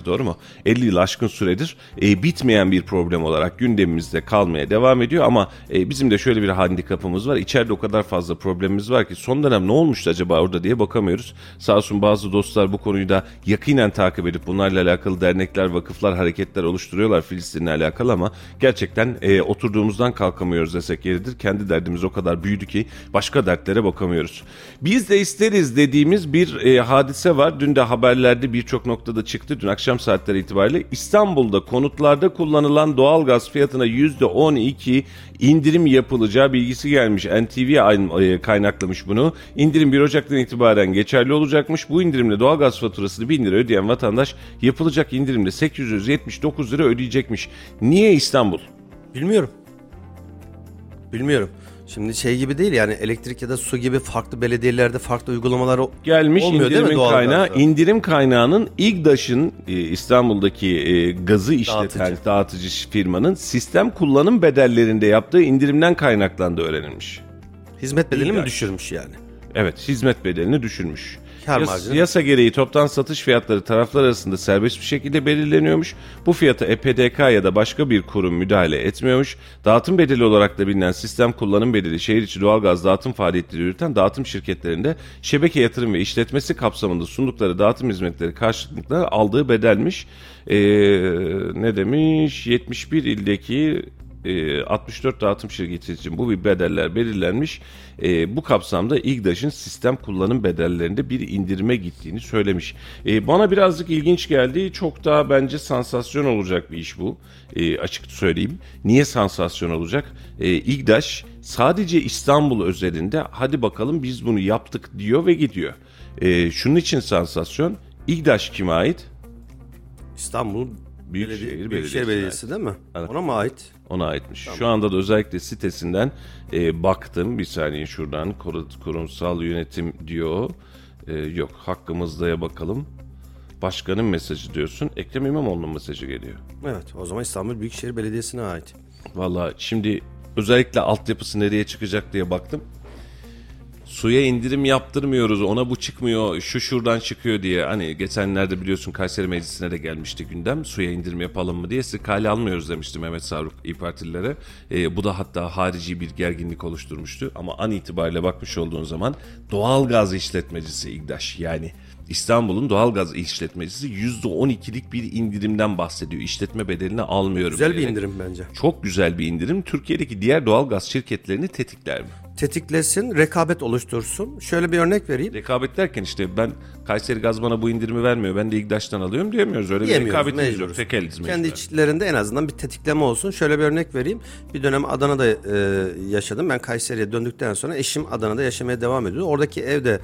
doğru mu? 50 yıl aşkın süredir bitmeyen bir problem olarak gündemimizde kalmaya devam ediyor ama bizim de şöyle bir handikapımız var. İçeride o kadar fazla problemimiz var ki son dönem ne olmuştu acaba orada diye bakamıyoruz. Sağ olsun bazı dostlar bu konuyu da yakinen takip edip bunlarla alakalı dernekler, vakıflar, hareketler oluşturuyorlar Filistin'le alakalı ama gerçekten oturduğumuzdan kalkamıyoruz desek yeridir. Kendi derdimiz o kadar büyüdü ki başka dertlere bakamıyoruz. Biz de isteriz dediğimiz bir hadise var. Dün de haberlerde birçok noktada çıktı. Dün akşam saatleri itibariyle İstanbul'da konutlarda kullanılan doğalgaz fiyatına %12 indirim yapılacağı bilgisi gelmiş. NTV kaynaklamış bunu. İndirim 1 Ocak'tan itibaren geçerli olacakmış. Bu indirimle doğalgaz faturasını 1000 lira ödeyen vatandaş yapılacak indirimle 879 lira ödeyecekmiş. Niye İstanbul? Bilmiyorum. Şimdi şey gibi değil yani, elektrik ya da su gibi farklı belediyelerde farklı uygulamalar gelmiş, olmuyor değil mi? Kaynağı, indirim kaynağının İGDAŞ'ın İstanbul'daki gazı işleten dağıtıcı firmanın sistem kullanım bedellerinde yaptığı indirimden kaynaklandığı öğrenilmiş. Hizmet bedelini İGDAŞ mi düşürmüş yani? Evet, hizmet bedelini düşürmüş. Yasa gereği toptan satış fiyatları taraflar arasında serbest bir şekilde belirleniyormuş. Bu fiyata EPDK ya da başka bir kurum müdahale etmiyormuş. Dağıtım bedeli olarak da bilinen sistem kullanım bedeli, şehir içi doğalgaz dağıtım faaliyetleri yürüten dağıtım şirketlerinde şebeke yatırım ve işletmesi kapsamında sundukları dağıtım hizmetleri karşılıklı aldığı bedelmiş. Ne demiş? 71 ildeki 64 dağıtım şirketi için bu bir bedeller belirlenmiş. Bu kapsamda İGDAŞ'ın sistem kullanım bedellerinde bir indirime gittiğini söylemiş. Bana birazcık ilginç geldi. Çok daha bence sansasyon olacak bir iş bu. Açık söyleyeyim. Niye sansasyon olacak? İGDAŞ sadece İstanbul özelinde hadi bakalım biz bunu yaptık diyor ve gidiyor. Şunun için sansasyon. İGDAŞ kime ait? İstanbul Büyükşehir Belediyesi değil mi? Evet. Ona mı ait? Ona aitmiş. Tamam. Şu anda da özellikle sitesinden baktım. Bir saniye şuradan. Kurumsal yönetim diyor. Yok, hakkımızda'ya bakalım. Başkanın mesajı diyorsun. Ekrem İmamoğlu'nun mesajı geliyor. Evet, o zaman İstanbul Büyükşehir Belediyesi'ne ait. Vallahi şimdi özellikle altyapısı nereye çıkacak diye baktım. Suya indirim yaptırmıyoruz, ona bu çıkmıyor, şu şuradan çıkıyor diye. Hani geçenlerde biliyorsun Kayseri Meclisi'ne de gelmişti gündem. Suya indirim yapalım mı diye kale almıyoruz demişti Mehmet Savruk İYİ Partililere. Bu da hatta harici bir gerginlik oluşturmuştu. Ama an itibariyle bakmış olduğun zaman doğalgaz işletmecisi İGDAŞ, yani İstanbul'un doğalgaz işletmecisi %12'lik bir indirimden bahsediyor. İşletme bedelini almıyorum. Güzel bir indirim bence. Çok güzel bir indirim. Türkiye'deki diğer doğalgaz şirketlerini tetikler mi? Tetiklesin, rekabet oluştursun. Şöyle bir örnek vereyim. Rekabet derken işte ben Kayseri Gaz bana bu indirimi vermiyor, ben de İGDAŞ'tan alıyorum diyemiyoruz. Öyle bir rekabetimiz yok. Kendi içlerinde en azından bir tetikleme olsun. Şöyle bir örnek vereyim. Bir dönem Adana'da yaşadım. Ben Kayseri'ye döndükten sonra eşim Adana'da yaşamaya devam ediyordu. Oradaki ev de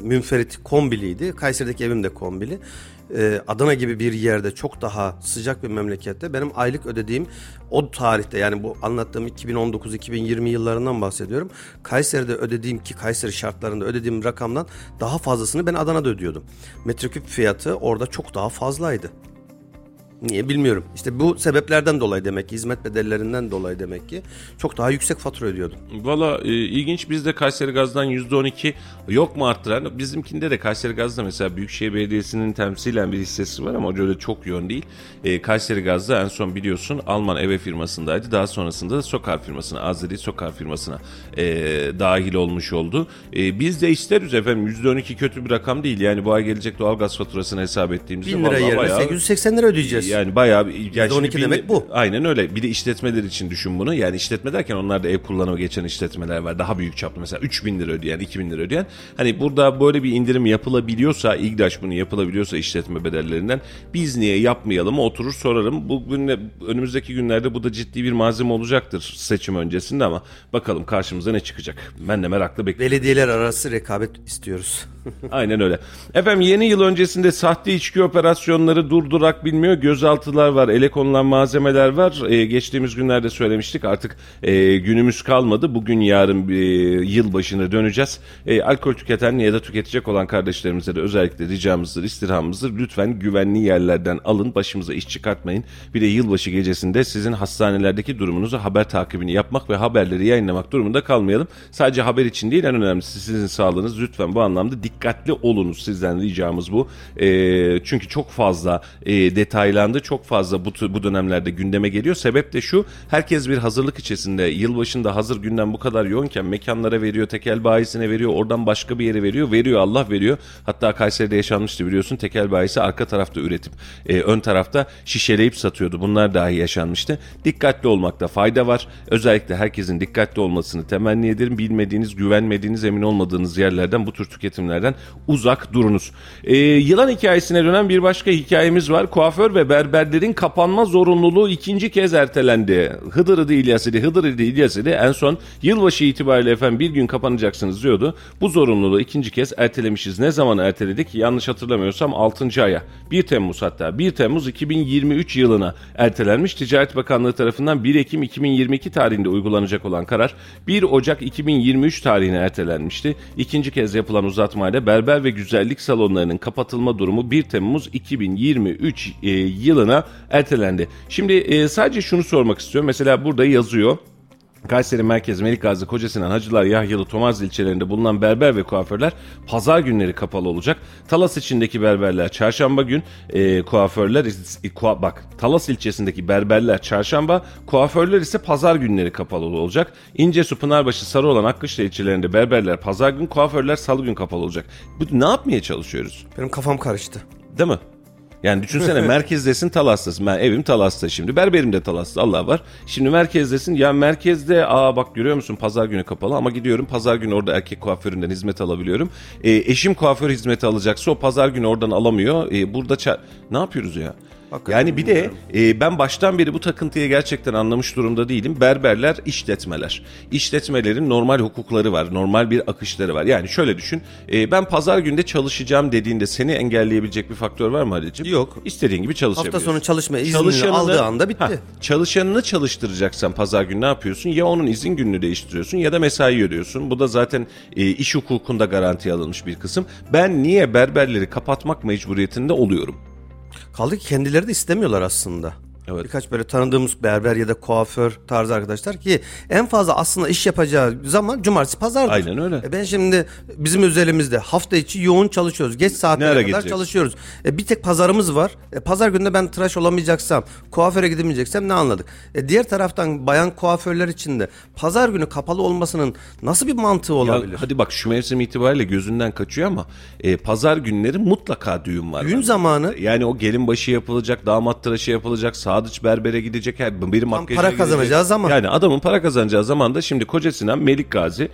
münferit kombiliydi. Kayseri'deki evim de kombili. Adana gibi bir yerde, çok daha sıcak bir memlekette benim aylık ödediğim o tarihte, yani bu anlattığım 2019-2020 yıllarından bahsediyorum. Kayseri'de ödediğim, ki Kayseri şartlarında ödediğim rakamdan daha fazlasını ben Adana'da ödüyordum. Metreküp fiyatı orada çok daha fazlaydı. Niye bilmiyorum. İşte bu sebeplerden dolayı demek ki, hizmet bedellerinden dolayı demek ki çok daha yüksek fatura ödüyordum. Valla ilginç. Biz de Kayseri Gaz'dan %12 yok mu arttıran? Bizimkinde de Kayseri Gaz'da mesela Büyükşehir Belediyesi'nin temsilen bir hissesi var ama öyle çok yoğun değil. Kayseri Gaz'da en son biliyorsun Alman EVE firmasındaydı. Daha sonrasında da Sokağ firmasına, Azeri Sokağ firmasına dahil olmuş oldu. Biz de isteriz efendim, %12 kötü bir rakam değil. Yani bu ay gelecek doğalgaz faturasını hesap ettiğimizde 1000 lira yerine 880 lira ödeyeceğiz. Yani bayağı bir... Yani %12 demek bu. Aynen öyle. Bir de işletmeler için düşün bunu. Yani işletme derken onlar da ev kullanımı geçen işletmeler var. Daha büyük çaplı mesela 3.000 lira ödeyen, 2.000 lira ödeyen. Hani burada böyle bir indirim yapılabiliyorsa, İGDAŞ bunu yapılabiliyorsa işletme bedellerinden, biz niye yapmayalım? Oturur sorarım. Bugün, önümüzdeki günlerde bu da ciddi bir malzeme olacaktır seçim öncesinde ama bakalım karşımıza ne çıkacak? Ben de merakla bekliyorum. Belediyeler arası rekabet istiyoruz. Aynen öyle. Efendim, yeni yıl öncesinde sahte içki operasyonları durdurak bilmiyor. Göz gözaltılar var, ele konulan malzemeler var. Geçtiğimiz günlerde söylemiştik, artık günümüz kalmadı. Bugün yarın yılbaşına döneceğiz. Alkol tüketen ya da tüketecek olan kardeşlerimize de özellikle ricamızdır, istirhamımızdır. Lütfen güvenli yerlerden alın, başımıza iş çıkartmayın. Bir de yılbaşı gecesinde sizin hastanelerdeki durumunuzu, haber takibini yapmak ve haberleri yayınlamak durumunda kalmayalım. Sadece haber için değil, en önemlisi sizin sağlığınız. Lütfen bu anlamda dikkatli olunuz, sizden ricamız bu. Çünkü çok fazla detaylandı, çok fazla bu dönemlerde gündeme geliyor. Sebep de şu, herkes bir hazırlık içerisinde. Yılbaşında hazır gündem bu kadar yoğunken mekanlara veriyor, tekel bayisine veriyor, oradan başka bir yere veriyor, Allah veriyor. Hatta Kayseri'de yaşanmıştı biliyorsun, tekel bayisi arka tarafta üretip ön tarafta şişeleyip satıyordu. Bunlar dahi yaşanmıştı. Dikkatli olmakta fayda var. Özellikle herkesin dikkatli olmasını temenni ederim. Bilmediğiniz, güvenmediğiniz, emin olmadığınız yerlerden, bu tür tüketimlerden uzak durunuz. Yılan hikayesine dönen bir başka hikayemiz var. Kuaför ve berberlerin kapanma zorunluluğu ikinci kez ertelendi. Hıdır idi İlyas idi. En son yılbaşı itibariyle efendim bir gün kapanacaksınız diyordu. Bu zorunluluğu ikinci kez ertelemişiz. Ne zaman erteledik? Yanlış hatırlamıyorsam 6. aya. 1 Temmuz 2023 yılına ertelenmiş. Ticaret Bakanlığı tarafından 1 Ekim 2022 tarihinde uygulanacak olan karar 1 Ocak 2023 tarihine ertelenmişti. İkinci kez yapılan uzatmayla berber ve güzellik salonlarının kapatılma durumu 1 Temmuz 2023 yılına ertelendi. Şimdi sadece şunu sormak istiyorum. Mesela burada yazıyor. Kayseri Merkez, Melikgazi, Kocasinan, Hacılar, Yahyalı, Tomarz ilçelerinde bulunan berber ve kuaförler pazar günleri kapalı olacak. Talas içindeki berberler çarşamba gün, kuaförler Talas ilçesindeki berberler çarşamba, kuaförler ise pazar günleri kapalı olacak. İncesu, Pınarbaşı, Sarıolan, Akkışla ilçelerinde berberler pazar gün, kuaförler salı gün kapalı olacak. Bu ne yapmaya çalışıyoruz? Benim kafam karıştı. Değil mi? Yani düşünsene, merkezdesin, Talas'tasın. Ben evim Talas'ta şimdi. Berberim de Talas'ta, Allah var. Şimdi merkezdesin. Ya merkezde bak görüyor musun, pazar günü kapalı ama gidiyorum pazar günü orada erkek kuaföründen hizmet alabiliyorum. Eşim kuaför hizmeti alacaksa o pazar günü oradan alamıyor. Ne yapıyoruz ya? Hakikaten yani bir bilmiyorum. Ben baştan beri bu takıntıyı gerçekten anlamış durumda değilim. Berberler işletmeler. İşletmelerin normal hukukları var. Normal bir akışları var. Yani şöyle düşün. Ben pazar günde çalışacağım dediğinde seni engelleyebilecek bir faktör var mı Halil'ciğim? Yok. İstediğin gibi çalışabiliyorsun. Hafta sonu çalışma iznini aldığı anda bitti. Çalışanını çalıştıracaksan pazar günü ne yapıyorsun? Ya onun izin gününü değiştiriyorsun ya da mesai ödüyorsun. Bu da zaten iş hukukunda garantiye alınmış bir kısım. Ben niye berberleri kapatmak mecburiyetinde oluyorum? Kaldı ki kendileri de istemiyorlar aslında. Evet. Birkaç böyle tanıdığımız berber ya da kuaför tarzı arkadaşlar ki en fazla aslında iş yapacağı zaman cumartesi pazardır. Aynen öyle. Ben şimdi bizim üzerimizde hafta içi yoğun çalışıyoruz. Geç saatlere kadar gidecek? Çalışıyoruz. Bir tek pazarımız var. Pazar günde ben tıraş olamayacaksam, kuaföre gidemeyeceksem ne anladık? Diğer taraftan bayan kuaförler için de pazar günü kapalı olmasının nasıl bir mantığı olabilir? Ya, hadi bak şu mevsim itibariyle gözünden kaçıyor ama pazar günleri mutlaka düğün var. Düğün zamanı. Yani o gelin başı yapılacak, damat tıraşı yapılacak, sadıç berbere gidecek, her biri makyaja gidecek. Para kazanacağı zaman. Yani adamın para kazanacağı zaman da şimdi Kocasinan, Melikgazi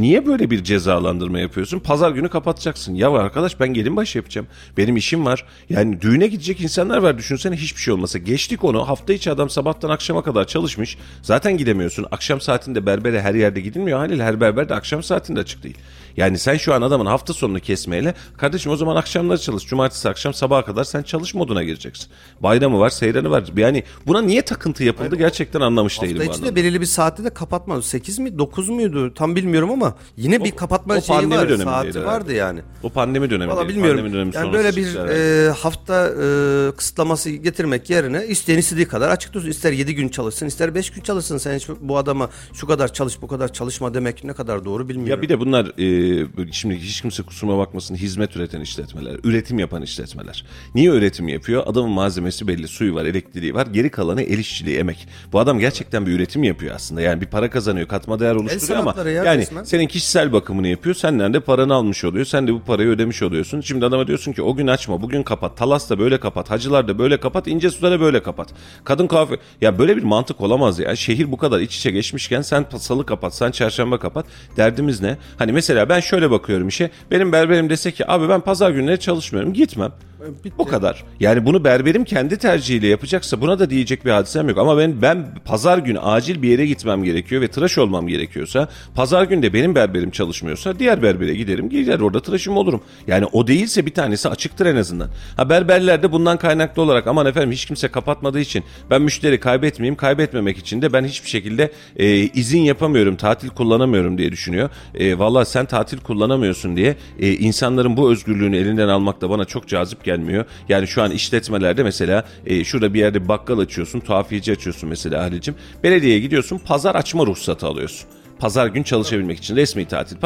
niye böyle bir cezalandırma yapıyorsun? Pazar günü kapatacaksın. Ya arkadaş ben gelinbaşı yapacağım. Benim işim var. Yani düğüne gidecek insanlar var. Düşünsene hiçbir şey olmasa. Geçtik onu. Hafta içi adam sabahtan akşama kadar çalışmış. Zaten gidemiyorsun. Akşam saatinde berbere her yerde gidilmiyor. Halil, her berber de akşam saatinde açık değil. Yani sen şu an adamın hafta sonunu kesmeyle, kardeşim o zaman akşamları çalış. Cumartesi akşam sabaha kadar sen çalış moduna gireceksin. Bayramı var, seyranı var. Yani buna niye takıntı yapıldı gerçekten anlamış değilim. Hafta içi de belirli bir saatte de kapatmadı. 8 mi 9 muydu tam bilmiyorum ama yine bir kapatma şeyi var. Saati vardı yani. O pandemi dönemi. Valla bilmiyorum. Yani böyle bir hafta kısıtlaması getirmek yerine isteyen istediği kadar açık dursun. İster 7 gün çalışsın, ister 5 gün çalışsın. Sen hiç bu adama şu kadar çalış, bu kadar çalışma demek ne kadar doğru bilmiyorum. Ya bir de bunlar şimdi hiç kimse kusuruma bakmasın, hizmet üreten işletmeler, üretim yapan işletmeler. Niye üretim yapıyor? Adamın malzemesi belli, suyu var, elektriği var. Geri kalanı el işçiliği, emek. Bu adam gerçekten bir üretim yapıyor aslında. Yani bir para kazanıyor, katma değer oluşturuyor ama yani resmen senin kişisel bakımını yapıyor. Senden de paranı almış oluyor. Sen de bu parayı ödemiş oluyorsun. Şimdi adama diyorsun ki o gün açma, bugün kapat. Talas'ta böyle kapat, Hacılar'da böyle kapat, İncesu'da da böyle kapat. Kadın kuaför. Ya böyle bir mantık olamaz ya. Şehir bu kadar iç içe geçmişken sen salı kapat, sen çarşamba kapat. Derdimiz ne? Hani mesela ben şöyle bakıyorum işe. Benim berberim dese ki abi ben pazar günleri çalışmıyorum, gitmem. Bitti. O kadar. Yani bunu berberim kendi tercihiyle yapacaksa buna da diyecek bir hadisem yok. Ama ben pazar günü acil bir yere gitmem gerekiyor ve tıraş olmam gerekiyorsa, pazar günü de benim berberim çalışmıyorsa diğer berbere giderim, gider orada tıraşım olurum. Yani o değilse bir tanesi açıktır en azından. Ha, berberler de bundan kaynaklı olarak aman efendim hiç kimse kapatmadığı için ben müşteri kaybetmeyeyim, kaybetmemek için de ben hiçbir şekilde izin yapamıyorum, tatil kullanamıyorum diye düşünüyor. Valla sen tatil kullanamıyorsun diye insanların bu özgürlüğünü elinden almak da bana çok cazip gelmiyor. Yani şu an işletmelerde mesela şurada bir yerde bakkal açıyorsun, tuhafiyeci açıyorsun mesela Halil'cim. Belediyeye gidiyorsun, pazar açma ruhsatı alıyorsun. Pazar gün çalışabilmek için resmi tatil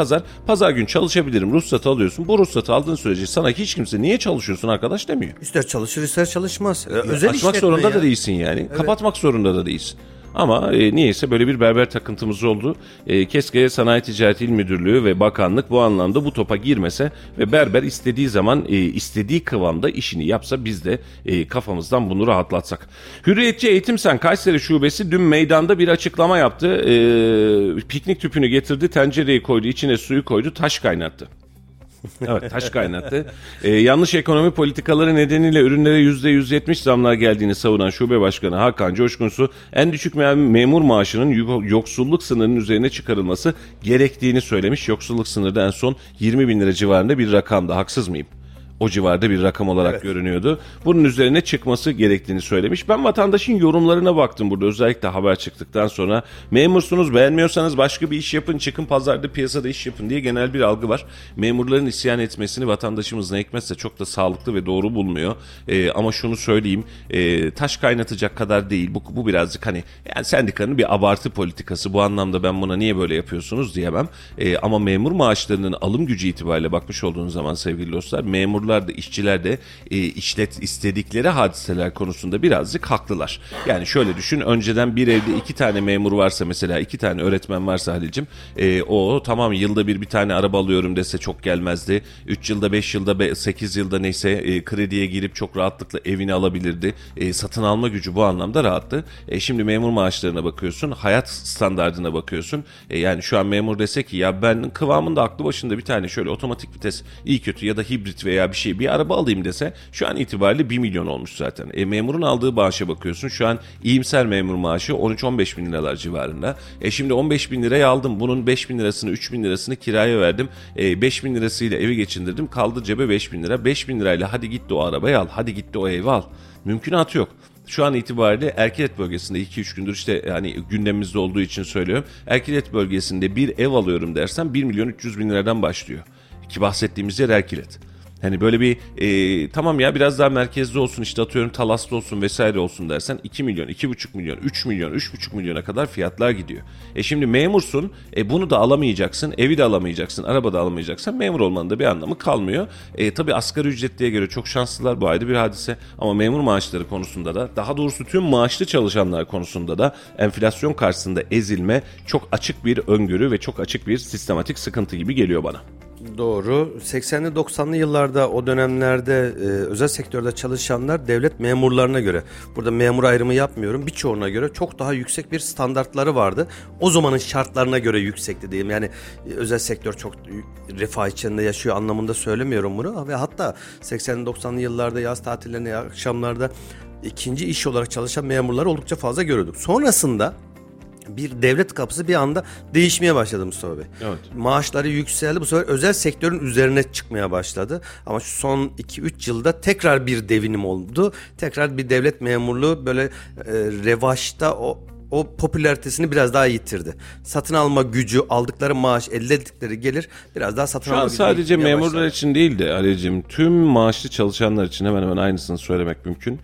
pazar gün çalışabilirim ruhsatı alıyorsun. Bu ruhsatı aldığın sürece sana hiç kimse niye çalışıyorsun arkadaş demiyor. İster çalışır ister çalışmaz. Özel açmak zorunda da değilsin yani. Evet. Kapatmak zorunda da değilsin. Ama niyeyse böyle bir berber takıntımız oldu. Keşke Sanayi Ticaret İl Müdürlüğü ve Bakanlık bu anlamda bu topa girmese ve berber istediği zaman istediği kıvamda işini yapsa biz de kafamızdan bunu rahatlatsak. Hürriyetçi Eğitim Sen Kayseri Şubesi dün meydanda bir açıklama yaptı. Piknik tüpünü getirdi, tencereyi koydu, içine suyu koydu, taş kaynattı. Evet, taş kaynattı. Yanlış ekonomi politikaları nedeniyle ürünlere %170 zamlar geldiğini savunan Şube Başkanı Hakan Coşkunsu, en düşük memur maaşının yoksulluk sınırının üzerine çıkarılması gerektiğini söylemiş. Yoksulluk sınırı da en son 20 bin lira civarında bir rakamdı. Haksız mıyım? O civarda bir rakam olarak görünüyordu. Bunun üzerine çıkması gerektiğini söylemiş. Ben vatandaşın yorumlarına baktım burada. Özellikle haber çıktıktan sonra memursunuz, beğenmiyorsanız başka bir iş yapın, çıkın pazarda, piyasada iş yapın diye genel bir algı var. Memurların isyan etmesini vatandaşımız ne hikmetse çok da sağlıklı ve doğru bulmuyor. Ama şunu söyleyeyim, taş kaynatacak kadar değil. Bu birazcık hani yani sendikanın bir abartı politikası. Bu anlamda ben buna niye böyle yapıyorsunuz diyemem. Ama memur maaşlarının alım gücü itibariyle bakmış olduğunuz zaman sevgili dostlar, memurlar da işçiler de istedikleri hadiseler konusunda birazcık haklılar. Yani şöyle düşün, önceden bir evde 2 tane memur varsa mesela 2 tane öğretmen varsa Halil'cim o tamam yılda bir tane araba alıyorum dese çok gelmezdi. 3 yılda 5 yılda 8 yılda neyse krediye girip çok rahatlıkla evini alabilirdi. Satın alma gücü bu anlamda rahattı. Şimdi memur maaşlarına bakıyorsun, hayat standardına bakıyorsun. Yani şu an memur dese ki ya ben kıvamında aklı başında bir tane şöyle otomatik vites iyi kötü ya da hibrit veya bir araba alayım dese şu an itibariyle 1 milyon olmuş zaten. Memurun aldığı maaşa bakıyorsun. Şu an iyimser memur maaşı 13-15 bin liralar civarında. Şimdi 15 bin liraya aldım. Bunun 5 bin lirasını 3 bin lirasını kiraya verdim. 5 bin lirasıyla evi geçindirdim. Kaldı cebe 5 bin lira. 5 bin lirayla hadi git de o arabayı al. Hadi git de o evi al. Mümkünatı yok. Şu an itibariyle Erkilet bölgesinde 2-3 gündür işte hani gündemimizde olduğu için söylüyorum. Erkilet bölgesinde bir ev alıyorum dersen 1 milyon 300 bin liradan başlıyor. Ki bahsettiğimiz yer Erkilet. Hani böyle bir tamam ya biraz daha merkezde olsun işte atıyorum Talas'ta olsun vesaire olsun dersen 2 milyon, 2,5 milyon, 3 milyon, 3,5 milyona kadar fiyatlar gidiyor. Şimdi memursun, bunu da alamayacaksın, evi de alamayacaksın, araba da alamayacaksan memur olmanın da bir anlamı kalmıyor. Tabii asgari ücretliye göre çok şanslılar, bu ayrı bir hadise ama memur maaşları konusunda da daha doğrusu tüm maaşlı çalışanlar konusunda da enflasyon karşısında ezilme çok açık bir öngörü ve çok açık bir sistematik sıkıntı gibi geliyor bana. Doğru. 80'li 90'lı yıllarda o dönemlerde özel sektörde çalışanlar devlet memurlarına göre, burada memur ayrımı yapmıyorum, birçoğuna göre çok daha yüksek bir standartları vardı. O zamanın şartlarına göre yüksekti diyeyim. Yani özel sektör çok refah içinde yaşıyor anlamında söylemiyorum bunu. Ve hatta 80'li 90'lı yıllarda yaz tatillerinde, akşamlarda ikinci iş olarak çalışan memurları oldukça fazla görüyorduk. Sonrasında bir devlet kapısı bir anda değişmeye başladı Mustafa Bey. Evet. Maaşları yükseldi. Bu sefer özel sektörün üzerine çıkmaya başladı. Ama şu son 2-3 yılda tekrar bir devinim oldu. Tekrar bir devlet memurluğu böyle revaçta o popülaritesini biraz daha yitirdi. Satın alma gücü, aldıkları maaş, elde ettikleri gelir biraz daha satın alma gücü. Şu an sadece memurlar için değil de Ali'cim tüm maaşlı çalışanlar için hemen hemen aynısını söylemek mümkün.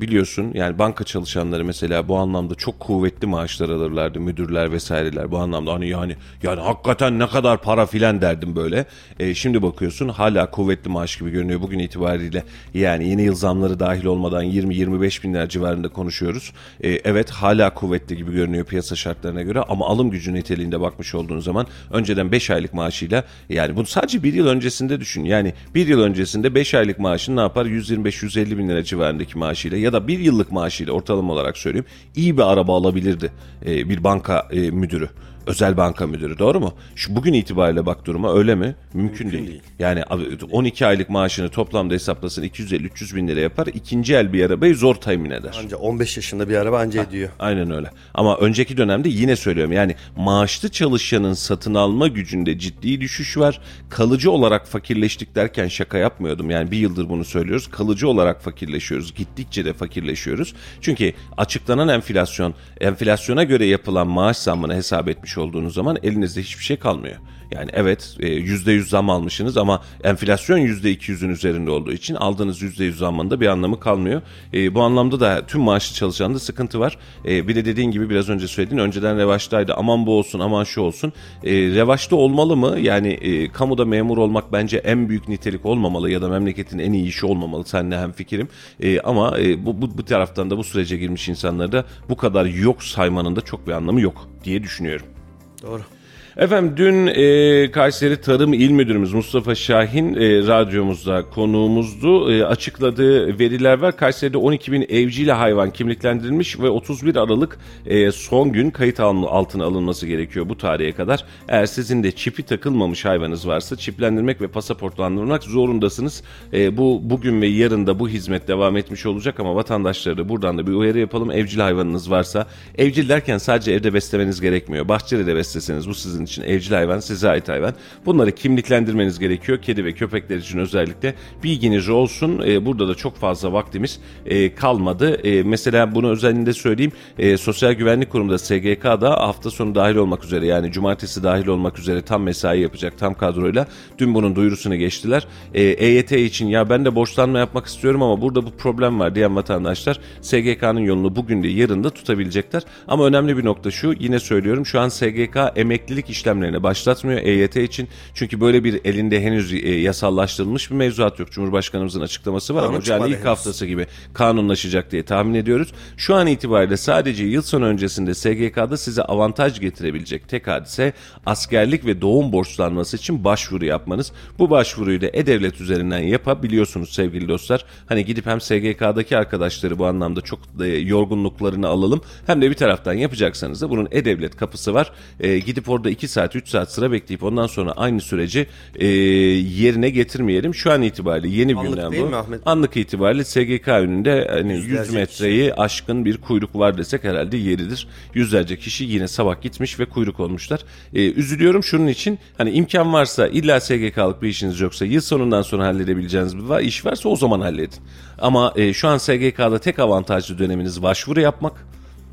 Biliyorsun yani banka çalışanları mesela bu anlamda çok kuvvetli maaşlar alırlardı. Müdürler vesaireler bu anlamda hani yani hakikaten ne kadar para filan derdim böyle. Şimdi bakıyorsun hala kuvvetli maaş gibi görünüyor bugün itibariyle. Yani yeni yıl zamları dahil olmadan 20-25 bin lira civarında konuşuyoruz. Evet hala kuvvetli gibi görünüyor piyasa şartlarına göre ama alım gücü niteliğinde bakmış olduğun zaman önceden 5 aylık maaşıyla yani bunu sadece 1 yıl öncesinde düşün. Yani 1 yıl öncesinde 5 aylık maaşın ne yapar? 125-150 bin lira civarındaki maaşıyla ya da 1 yıllık maaşıyla ortalama olarak söyleyeyim iyi bir araba alabilirdi bir banka müdürü. özel banka müdürü, doğru mu? Şu bugün itibariyle bak duruma, öyle mi? Mümkün değil. Yani 12 aylık maaşını toplamda hesaplasın 250-300 bin lira yapar. İkinci el bir arabayı zor temin eder. Anca 15 yaşında bir araba anca ediyor. Aynen öyle. Ama önceki dönemde yine söylüyorum, yani maaşlı çalışanın satın alma gücünde ciddi düşüş var. Kalıcı olarak fakirleştik derken şaka yapmıyordum. Yani bir yıldır bunu söylüyoruz. Kalıcı olarak fakirleşiyoruz. Gittikçe de fakirleşiyoruz. Çünkü açıklanan enflasyon, enflasyona göre yapılan maaş zammını hesap etmiş olduğunuz zaman elinizde hiçbir şey kalmıyor. Yani evet %100 zam almışsınız ama enflasyon %200'ün üzerinde olduğu için aldığınız %100 zammın da bir anlamı kalmıyor. Bu anlamda da tüm maaşlı çalışanda sıkıntı var. Bir de dediğin gibi biraz önce söylediğin, önceden revaçtaydı, aman bu olsun aman şu olsun. Revaçta olmalı mı? Yani kamuda memur olmak bence en büyük nitelik olmamalı ya da memleketin en iyi işi olmamalı, seninle hemfikirim. Ama bu taraftan da bu sürece girmiş insanları da bu kadar yok saymanın da çok bir anlamı yok diye düşünüyorum. Doğru. Efendim dün Kayseri Tarım İl Müdürümüz Mustafa Şahin radyomuzda konuğumuzdu. Açıkladığı veriler var. Kayseri'de 12 bin evcil hayvan kimliklendirilmiş ve 31 Aralık son gün kayıt altına alınması gerekiyor bu tarihe kadar. Eğer sizin de çipi takılmamış hayvanınız varsa çiplendirmek ve pasaportlandırmak zorundasınız. Bu bugün ve yarın da bu hizmet devam etmiş olacak ama vatandaşlara da buradan da bir uyarı yapalım. Evcil hayvanınız varsa, evcil derken sadece evde beslemeniz gerekmiyor. Bahçede de besleseniz bu sizin için evcil hayvan, size ait hayvan. Bunları kimliklendirmeniz gerekiyor. Kedi ve köpekler için özellikle bilginiz olsun. Burada da çok fazla vaktimiz kalmadı. Mesela bunu özelinde söyleyeyim. Sosyal Güvenlik Kurumu'da, SGK'da hafta sonu dahil olmak üzere, yani cumartesi dahil olmak üzere tam mesai yapacak tam kadroyla. Dün bunun duyurusunu geçtiler. EYT için ya ben de borçlanma yapmak istiyorum ama burada bu problem var diyen vatandaşlar SGK'nın yolunu bugün de yarın da tutabilecekler. Ama önemli bir nokta şu, yine söylüyorum, şu an SGK emeklilik işlemlerine başlatmıyor EYT için. Çünkü böyle bir elinde henüz yasallaştırılmış bir mevzuat yok. Cumhurbaşkanımızın açıklaması var ama yani ilk haftası gibi kanunlaşacak diye tahmin ediyoruz. Şu an itibariyle sadece yıl sonu öncesinde SGK'da size avantaj getirebilecek tek hadise askerlik ve doğum borçlanması için başvuru yapmanız. Bu başvuruyu da E-Devlet üzerinden yapabiliyorsunuz sevgili dostlar. Hani gidip hem SGK'daki arkadaşları bu anlamda çok yorgunluklarını alalım, hem de bir taraftan yapacaksanız da bunun E-Devlet kapısı var. Gidip orada 2 saat 3 saat sıra bekleyip ondan sonra aynı süreci yerine getirmeyelim. Şu an itibariyle yeni bir gündem bu. Anlık itibariyle SGK önünde hani 100 metreyi aşkın bir kuyruk var desek herhalde yeridir. Yüzlerce kişi yine sabah gitmiş ve kuyruk olmuşlar. Üzülüyorum şunun için, hani imkan varsa, illa SGK'lık bir işiniz yoksa, yıl sonundan sonra halledebileceğiniz bir iş varsa o zaman halledin. Ama şu an SGK'da tek avantajlı döneminiz başvuru yapmak.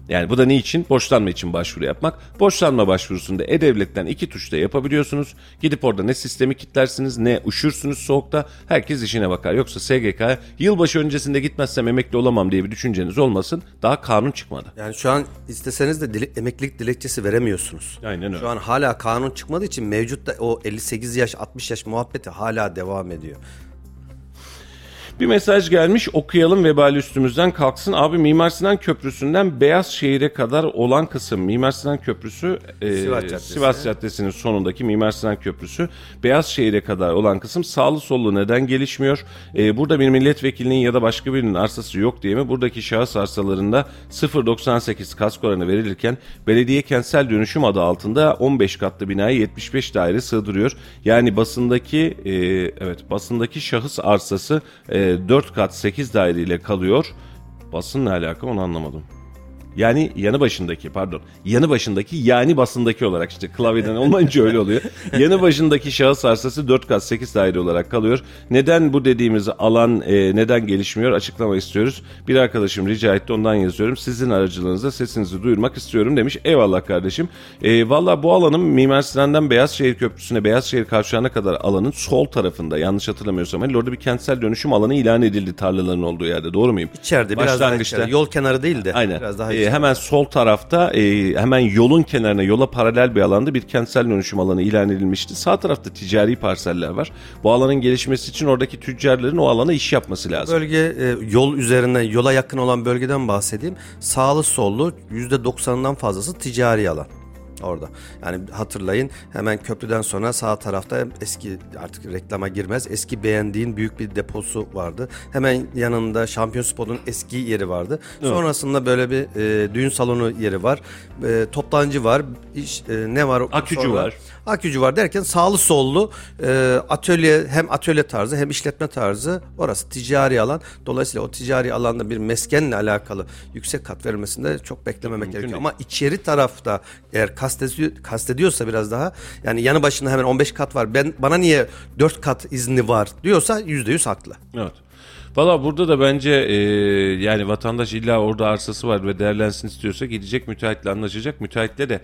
Yani bu da niçin? Borçlanma için başvuru yapmak. Borçlanma başvurusunda E-Devlet'ten 2 tuşta yapabiliyorsunuz. Gidip orada ne sistemi kilitlersiniz ne üşürsünüz soğukta. Herkes işine bakar. Yoksa SGK'ya yılbaşı öncesinde gitmezsem emekli olamam diye bir düşünceniz olmasın. Daha kanun çıkmadı. Yani şu an isteseniz de emeklilik dilekçesi veremiyorsunuz. Aynen öyle. Şu an hala kanun çıkmadığı için mevcut da o 58 yaş 60 yaş muhabbeti hala devam ediyor. Bir mesaj gelmiş, okuyalım, vebali üstümüzden kalksın. Abi Mimar Sinan Köprüsü'nden Beyazşehir'e kadar olan kısım, Mimar Sinan Köprüsü Sivas Caddesi'nin sonundaki Mimar Sinan Köprüsü, Beyazşehir'e kadar olan kısım sağlı sollu neden gelişmiyor? Burada bir milletvekilinin ya da başka birinin arsası yok diye mi? Buradaki şahıs arsalarında 0.98 kasko oranı verilirken belediye kentsel dönüşüm adı altında 15 katlı binaya 75 daire sığdırıyor. Yani basındaki basındaki şahıs arsası 4 kat 8 daireyle kalıyor. Basınla alaka onu anlamadım. Yani yanı başındaki yani basındaki olarak işte klavyeden olmayınca öyle oluyor. Yanı başındaki şahıs arsası 4 kat 8 daire olarak kalıyor. Neden bu dediğimiz alan neden gelişmiyor? Açıklama istiyoruz. Bir arkadaşım rica etti, ondan yazıyorum. Sizin aracılığınızda sesinizi duyurmak istiyorum demiş. Eyvallah kardeşim. Valla bu alanın Mimar Sinan'dan Beyazşehir Köprüsü'ne, Beyazşehir Kavşağı'na kadar alanın sol tarafında, yanlış hatırlamıyorsam hani orada bir kentsel dönüşüm alanı ilan edildi, tarlaların olduğu yerde, doğru muyum? İçeride biraz daha içeride. Yol kenarı değil de. Aynen. Biraz daha hemen sol tarafta, hemen yolun kenarına, yola paralel bir alanda bir kentsel dönüşüm alanı ilan edilmişti. Sağ tarafta ticari parseller var. Bu alanın gelişmesi için oradaki tüccarların o alana iş yapması lazım. Bölge yol üzerine, yola yakın olan bölgeden bahsedeyim. Sağlı sollu %90'ından fazlası ticari alan. orada. Yani hatırlayın, hemen köprüden sonra sağ tarafta eski, artık reklama girmez, eski beğendiğin büyük bir deposu vardı. Hemen yanında Şampiyonspor'un eski yeri vardı. Evet. Sonrasında böyle bir düğün salonu yeri var. Toptancı var. Ne var? Akücü sonra var. Akücü var derken sağlı sollu atölye, hem atölye tarzı hem işletme tarzı, orası ticari alan. Dolayısıyla o ticari alanda bir meskenle alakalı yüksek kat verilmesinde çok beklememek mümkün gerekiyor. Değil. Ama içeri tarafta eğer kastediyorsa biraz daha, yani yanı başında hemen 15 kat var, bana niye 4 kat izni var diyorsa %100 haklı. Evet. Valla burada da bence yani vatandaş illa orada arsası var ve değerlensin istiyorsa gidecek müteahhitle anlaşacak. Müteahhitle de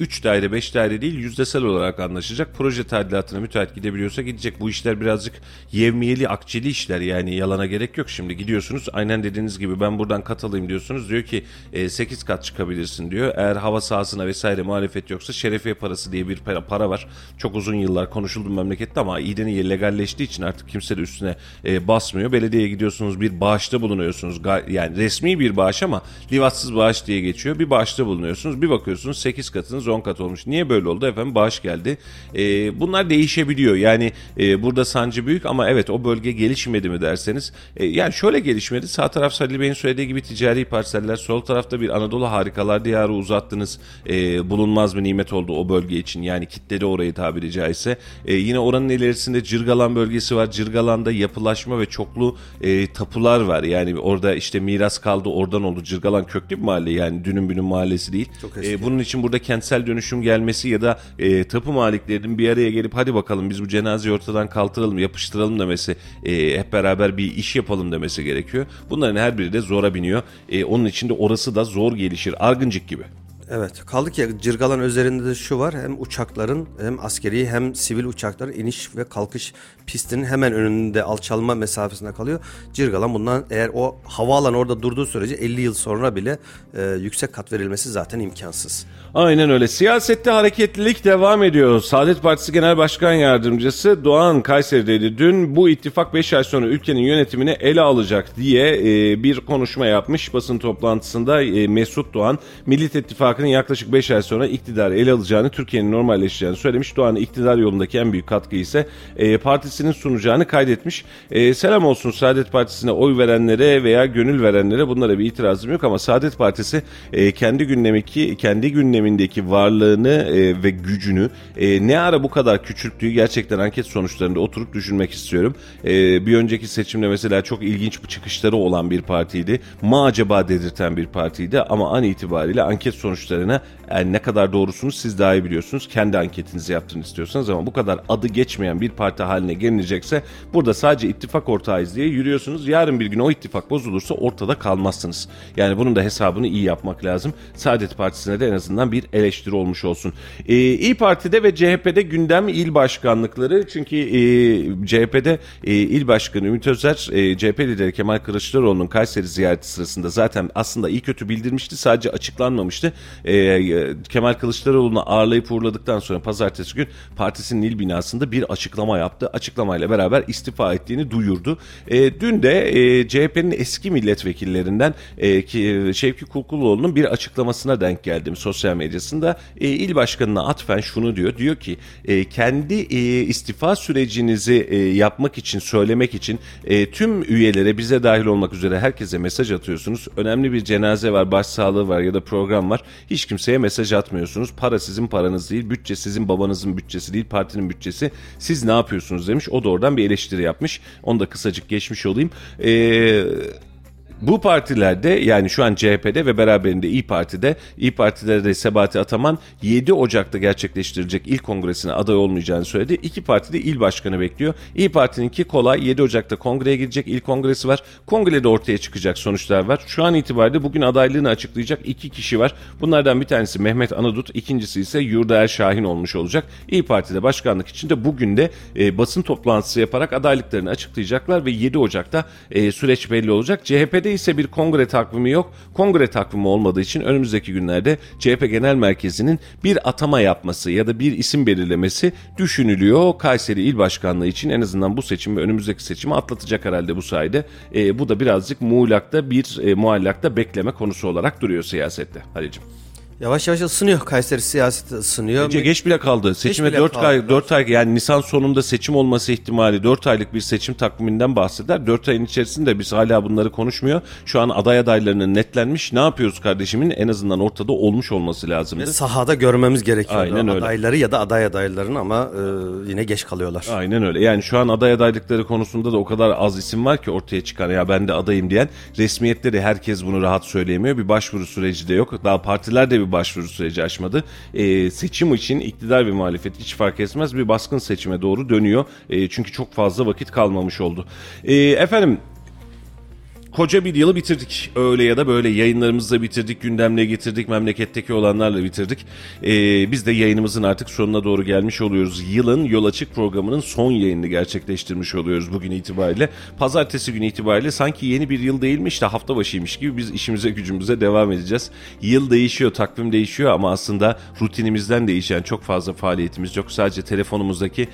3 daire 5 daire değil, yüzdesel olarak anlaşacak. Proje tadilatına müteahhit gidebiliyorsa gidecek. Bu işler birazcık yevmiyeli, akçeli işler, yani yalana gerek yok. Şimdi gidiyorsunuz, aynen dediğiniz gibi ben buradan kat alayım diyorsunuz. Diyor ki 8 kat çıkabilirsin diyor. Eğer hava sahasına vesaire muhalefet yoksa şerefiye parası diye bir para var. Çok uzun yıllar konuşuldu memlekette ama İDE'nin legalleştiği için artık kimse de üstüne basmıyor. Belediyeye gidiyorsunuz, bir bağışta bulunuyorsunuz, yani resmi bir bağış ama livatsız bağış diye geçiyor, bir bağışta bulunuyorsunuz, bir bakıyorsunuz 8 katınız 10 kat olmuş. Niye böyle oldu efendim? Bağış geldi. Bunlar değişebiliyor yani. Burada sancı büyük ama evet, o bölge gelişmedi mi derseniz yani şöyle gelişmedi: sağ taraf Salih Bey'in söylediği gibi ticari parseller, sol tarafta bir Anadolu harikalar diyarı uzattınız, bulunmaz bir nimet oldu o bölge için, yani kitledi orayı tabiri caizse. Yine oranın ilerisinde Cırgalan bölgesi var. Cırgalan'da yapılaşma ve çoklu tapular var. Yani orada işte miras kaldı, oradan oldu. Cırgalan köklü bir mahalle, yani dünün bünün mahallesi değil. Bunun için burada kentsel dönüşüm gelmesi ya da tapu maliklerinin bir araya gelip hadi bakalım biz bu cenazeyi ortadan kaldıralım, yapıştıralım demesi, hep beraber bir iş yapalım demesi gerekiyor. Bunların her biri de zora biniyor. Onun için de orası da zor gelişir. Argıncık gibi. Evet, kaldı ki Cırgalan üzerinde de şu var: hem uçakların, hem askeri hem sivil uçakların iniş ve kalkış pistinin hemen önünde, alçalma mesafesinde kalıyor. Cırgalan bundan, eğer o havaalanı orada durduğu sürece 50 yıl sonra bile yüksek kat verilmesi zaten imkansız. Aynen öyle. Siyasette hareketlilik devam ediyor. Saadet Partisi Genel Başkan Yardımcısı Doğan Kayseri'deydi dün. Bu ittifak 5 ay sonra ülkenin yönetimini ele alacak diye bir konuşma yapmış basın toplantısında. Mesut Doğan, Millet İttifakı yaklaşık 5 ay sonra iktidarı ele alacağını, Türkiye'nin normalleşeceğini söylemiş. Doğan'ın iktidar yolundaki en büyük katkı ise partisinin sunacağını kaydetmiş. Selam olsun Saadet Partisi'ne oy verenlere veya gönül verenlere, bunlara bir itirazım yok ama Saadet Partisi kendi gündemindeki varlığını ve gücünü ne ara bu kadar küçülttüğü gerçekten anket sonuçlarında oturup düşünmek istiyorum. Bir önceki seçimde mesela çok ilginç çıkışları olan bir partiydi. Ma acaba dedirten bir partiydi ama an itibariyle anket sonuçlarında yani ne kadar doğrusunu siz daha iyi biliyorsunuz. Kendi anketinizi yaptırın istiyorsanız ama bu kadar adı geçmeyen bir parti haline gelinecekse burada sadece ittifak ortağıyız diye yürüyorsunuz. Yarın bir gün o ittifak bozulursa ortada kalmazsınız. Yani bunun da hesabını iyi yapmak lazım. Saadet Partisi'ne de en azından bir eleştiri olmuş olsun. İYİ Parti'de ve CHP'de gündem il başkanlıkları. Çünkü CHP'de il başkanı Ümit Özer, CHP lideri Kemal Kılıçdaroğlu'nun Kayseri ziyareti sırasında zaten aslında iyi kötü bildirmişti, sadece açıklanmamıştı. Kemal Kılıçdaroğlu'nu ağırlayıp uğurladıktan sonra pazartesi gün partisinin il binasında bir açıklama yaptı. Açıklamayla beraber istifa ettiğini duyurdu. Dün de CHP'nin eski milletvekillerinden Şevki Kulkuloğlu'nun bir açıklamasına denk geldim sosyal medyasında. İl başkanına atfen şunu diyor. Diyor ki kendi istifa sürecinizi yapmak için, söylemek için tüm üyelere, bize dahil olmak üzere herkese mesaj atıyorsunuz. Önemli bir cenaze var, başsağlığı var ya da program var. Hiç kimseye mesaj atmıyorsunuz. Para sizin paranız değil. Bütçe sizin babanızın bütçesi değil. Partinin bütçesi. Siz ne yapıyorsunuz demiş. O da oradan bir eleştiri yapmış. Onu da kısacık geçmiş olayım. Bu partilerde, yani şu an CHP'de ve beraberinde İYİ Parti'de de Sebahati Ataman 7 Ocak'ta gerçekleştirilecek ilk kongresine aday olmayacağını söyledi. İki parti de il başkanı bekliyor. İYİ Parti'ninki kolay, 7 Ocak'ta kongreye gidecek, il kongresi var. Kongrede ortaya çıkacak sonuçlar var. Şu an itibariyle bugün adaylığını açıklayacak 2 kişi var. Bunlardan bir tanesi Mehmet Anadut, ikincisi ise Yurdaer Şahin olmuş olacak. İYİ Parti'de başkanlık için de bugün de basın toplantısı yaparak adaylıklarını açıklayacaklar ve 7 Ocak'ta süreç belli olacak. CHP'de ise bir kongre takvimi yok. Kongre takvimi olmadığı için önümüzdeki günlerde CHP Genel Merkezi'nin bir atama yapması ya da bir isim belirlemesi düşünülüyor. Kayseri İl Başkanlığı için en azından bu seçimi, önümüzdeki seçimi atlatacak herhalde bu sayede. Bu da birazcık muallakta bekleme konusu olarak duruyor siyasette Halicim. Yavaş yavaş ısınıyor. Kayseri siyaseti ısınıyor. Geç bile kaldı. Seçime 4 ay yani Nisan sonunda seçim olması ihtimali, 4 aylık bir seçim takviminden bahseder. 4 ayın içerisinde biz hala bunları konuşmuyor. Şu an aday adaylarının netlenmiş. Ne yapıyoruz kardeşimin? En azından ortada olmuş olması lazımdı. Ve sahada görmemiz gerekiyor. Aynen öyle. Adayları ya da aday adaylarını ama yine geç kalıyorlar. Aynen öyle. Yani şu an aday adaylıkları konusunda da o kadar az isim var ki ortaya çıkan, ya ben de adayım diyen. Resmiyette de herkes bunu rahat söyleyemiyor. Bir başvuru süreci de yok. Daha partiler de bir başvuru süreci açmadı. Seçim için iktidar ve muhalefet hiç fark etmez bir baskın seçime doğru dönüyor. Çünkü çok fazla vakit kalmamış oldu. Efendim, koca bir yılı bitirdik. Öyle ya da böyle yayınlarımızı da bitirdik, gündemle getirdik, memleketteki olanlarla bitirdik. Biz de yayınımızın artık sonuna doğru gelmiş oluyoruz. Yılın Yol Açık programının son yayını gerçekleştirmiş oluyoruz bugün itibariyle. Pazartesi günü itibariyle sanki yeni bir yıl değilmiş de hafta başıymış gibi biz işimize gücümüze devam edeceğiz. Yıl değişiyor, takvim değişiyor ama aslında rutinimizden değişen çok fazla faaliyetimiz yok. Sadece telefonumuzdaki,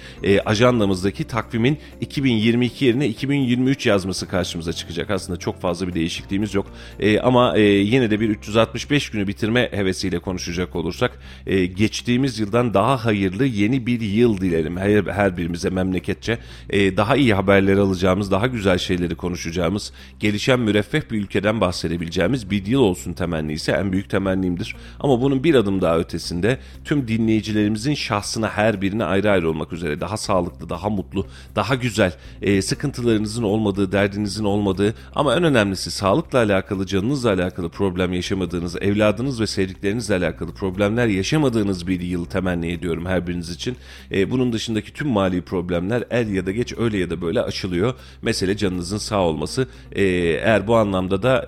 ajandamızdaki takvimin 2022 yerine 2023 yazması karşımıza çıkacak. Aslında çok fazla bir değişikliğimiz yok. Ama yine de bir 365 günü bitirme hevesiyle konuşacak olursak geçtiğimiz yıldan daha hayırlı yeni bir yıl dilerim. Her birimize memleketçe daha iyi haberleri alacağımız, daha güzel şeyleri konuşacağımız, gelişen müreffeh bir ülkeden bahsedebileceğimiz bir yıl olsun temenni ise en büyük temennimdir. Ama bunun bir adım daha ötesinde tüm dinleyicilerimizin şahsına, her birine ayrı ayrı olmak üzere daha sağlıklı, daha mutlu, daha güzel, sıkıntılarınızın olmadığı, derdinizin olmadığı ama en önemlisi sağlıkla alakalı, canınızla alakalı problem yaşamadığınız, evladınız ve sevdiklerinizle alakalı problemler yaşamadığınız bir yıl temenni ediyorum her biriniz için. Bunun dışındaki tüm mali problemler er ya da geç, öyle ya da böyle aşılıyor. Mesele canınızın sağ olması. Eğer bu anlamda da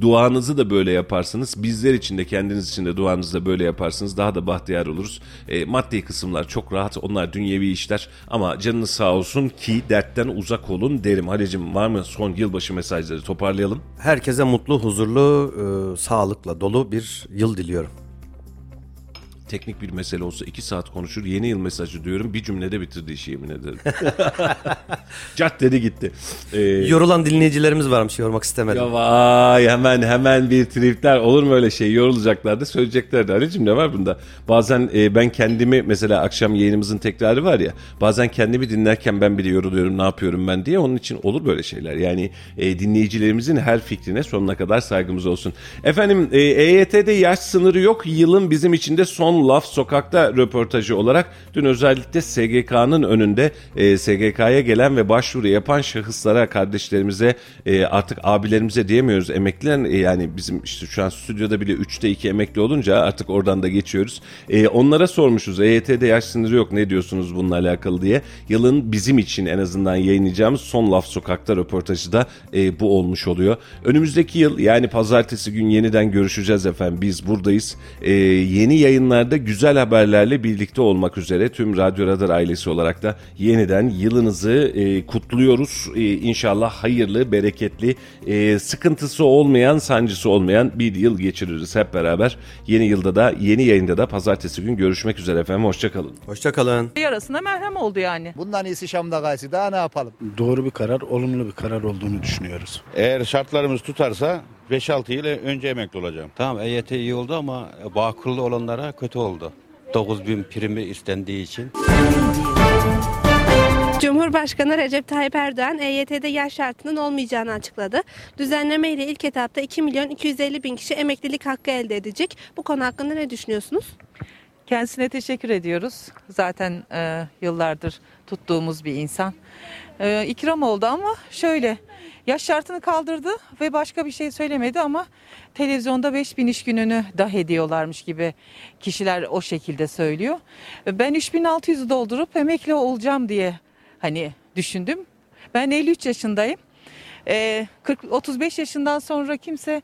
duanızı da böyle yaparsınız, bizler için de kendiniz için de duanızı da böyle yaparsınız, daha da bahtiyar oluruz. Maddi kısımlar çok rahat, onlar dünyevi işler ama canınız sağ olsun ki dertten uzak olun derim. Halicim, var mı son yılbaşı mesajları? Toparlayalım. Herkese mutlu, huzurlu, sağlıkla dolu bir yıl diliyorum. Teknik bir mesele olsa 2 saat konuşur. Yeni yıl mesajı diyorum. Bir cümlede bitirdi işi, yemin ederim. Cat dedi gitti. Yorulan dinleyicilerimiz varmış. Yormak istemedim. Ya vay, hemen bir tripler. Olur mu öyle şey? Yorulacaklardı, söyleyeceklerdi. Halicim, ne var bunda? Bazen ben kendimi, mesela akşam yayınımızın tekrarı var ya, bazen kendimi dinlerken ben bile yoruluyorum. Ne yapıyorum ben diye. Onun için olur böyle şeyler. Yani dinleyicilerimizin her fikrine sonuna kadar saygımız olsun. Efendim, EYT'de yaş sınırı yok. Yılın bizim için de son Laf Sokak'ta röportajı olarak dün özellikle SGK'nın önünde SGK'ya gelen ve başvuru yapan şahıslara, kardeşlerimize, artık abilerimize diyemiyoruz, emekliler, yani bizim işte şu an stüdyoda bile 3'te 2 emekli olunca artık oradan da geçiyoruz. Onlara sormuşuz, EYT'de yaş sınırı yok, ne diyorsunuz bununla alakalı diye. Yılın bizim için en azından yayınlayacağımız son Laf Sokak'ta röportajı da bu olmuş oluyor. Önümüzdeki yıl, yani pazartesi gün yeniden görüşeceğiz efendim, biz buradayız. Yeni yayınlar da güzel haberlerle birlikte olmak üzere tüm Radyo Radar ailesi olarak da yeniden yılınızı kutluyoruz. İnşallah hayırlı, bereketli, sıkıntısı olmayan, sancısı olmayan bir yıl geçiririz hep beraber. Yeni yılda da, yeni yayında da pazartesi gün görüşmek üzere efendim. Hoşçakalın. Hoşçakalın. Yarasına merhem oldu yani. Bundan iyisi Şam'da gaysi, daha ne yapalım? Doğru bir karar, olumlu bir karar olduğunu düşünüyoruz. Eğer şartlarımız tutarsa 5-6 yıl önce emekli olacağım. Tamam, EYT iyi oldu ama bağkurlu olanlara kötü oldu. 9.000 primi istendiği için. Cumhurbaşkanı Recep Tayyip Erdoğan EYT'de yaş şartının olmayacağını açıkladı. Düzenleme ile ilk etapta 2.250.000 kişi emeklilik hakkı elde edecek. Bu konu hakkında ne düşünüyorsunuz? Kendisine teşekkür ediyoruz. Zaten yıllardır tuttuğumuz bir insan. İkram oldu ama şöyle, yaş şartını kaldırdı ve başka bir şey söylemedi ama televizyonda 5.000 iş gününü dah ediyorlarmış gibi kişiler o şekilde söylüyor. Ben 3.600'ü doldurup emekli olacağım diye hani düşündüm. Ben 53 yaşındayım. 35 yaşından sonra kimse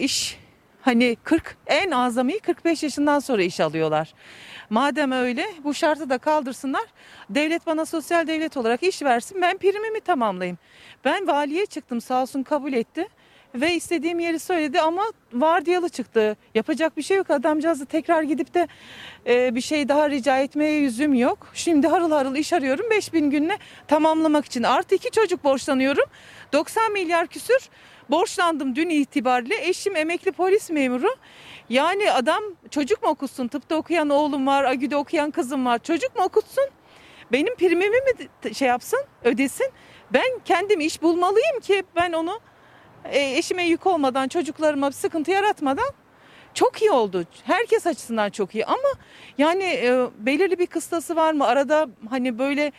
iş... Hani 40, en azami 45 yaşından sonra iş alıyorlar. Madem öyle, bu şartı da kaldırsınlar. Devlet bana sosyal devlet olarak iş versin. Ben primimi tamamlayayım. Ben valiye çıktım, sağ olsun kabul etti. Ve istediğim yeri söyledi ama vardiyalı çıktı. Yapacak bir şey yok. Adamcağızı tekrar gidip de bir şey daha rica etmeye yüzüm yok. Şimdi harıl harıl iş arıyorum 5.000 gününe tamamlamak için. Artı 2 çocuk borçlanıyorum. 90 milyar küsür. borçlandım dün itibariyle. Eşim emekli polis memuru. Yani adam çocuk mu okutsun? Tıpta okuyan oğlum var, AGÜ'de okuyan kızım var. Çocuk mu okutsun? Benim primimi mi şey yapsın, ödesin? Ben kendim iş bulmalıyım ki ben onu eşime yük olmadan, çocuklarıma bir sıkıntı yaratmadan. Çok iyi oldu. Herkes açısından çok iyi ama yani belirli bir kıstası var mı? Arada hani böyle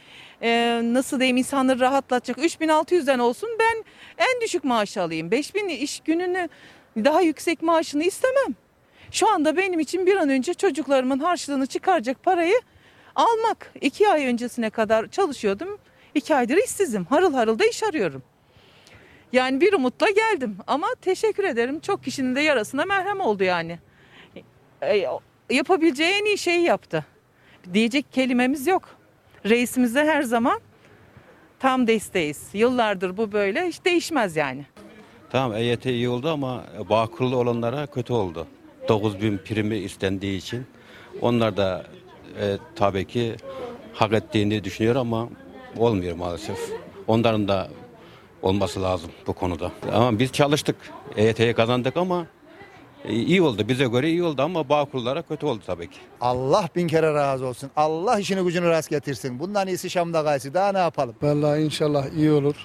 nasıl diyeyim, insanları rahatlatacak 3.600'den olsun, ben en düşük maaş alayım. 5.000 iş gününü daha yüksek maaşını istemem. Şu anda benim için bir an önce çocuklarımın harçlığını çıkaracak parayı almak. 2 ay öncesine kadar çalışıyordum. 2 aydır işsizim. Harıl harıl da iş arıyorum. Yani bir umutla geldim ama teşekkür ederim. Çok kişinin de yarasına merhem oldu yani. Yapabileceği en iyi şeyi yaptı. Diyecek kelimemiz yok. Reisimize her zaman tam desteğiz. Yıllardır bu böyle, hiç değişmez yani. Tamam, EYT iyi oldu ama bağkurlu olanlara kötü oldu. 9.000 primi istendiği için. Onlar da tabii ki hak ettiğini düşünüyor ama olmuyor maalesef. Onların da olması lazım bu konuda. Ama biz çalıştık. EYT'ye kazandık ama iyi oldu. Bize göre iyi oldu ama bağkurlara kötü oldu tabii ki. Allah bin kere razı olsun. Allah işini gücünü rast getirsin. Bundan iyisi Şam'da gaysi. Daha ne yapalım? Vallahi inşallah iyi olur.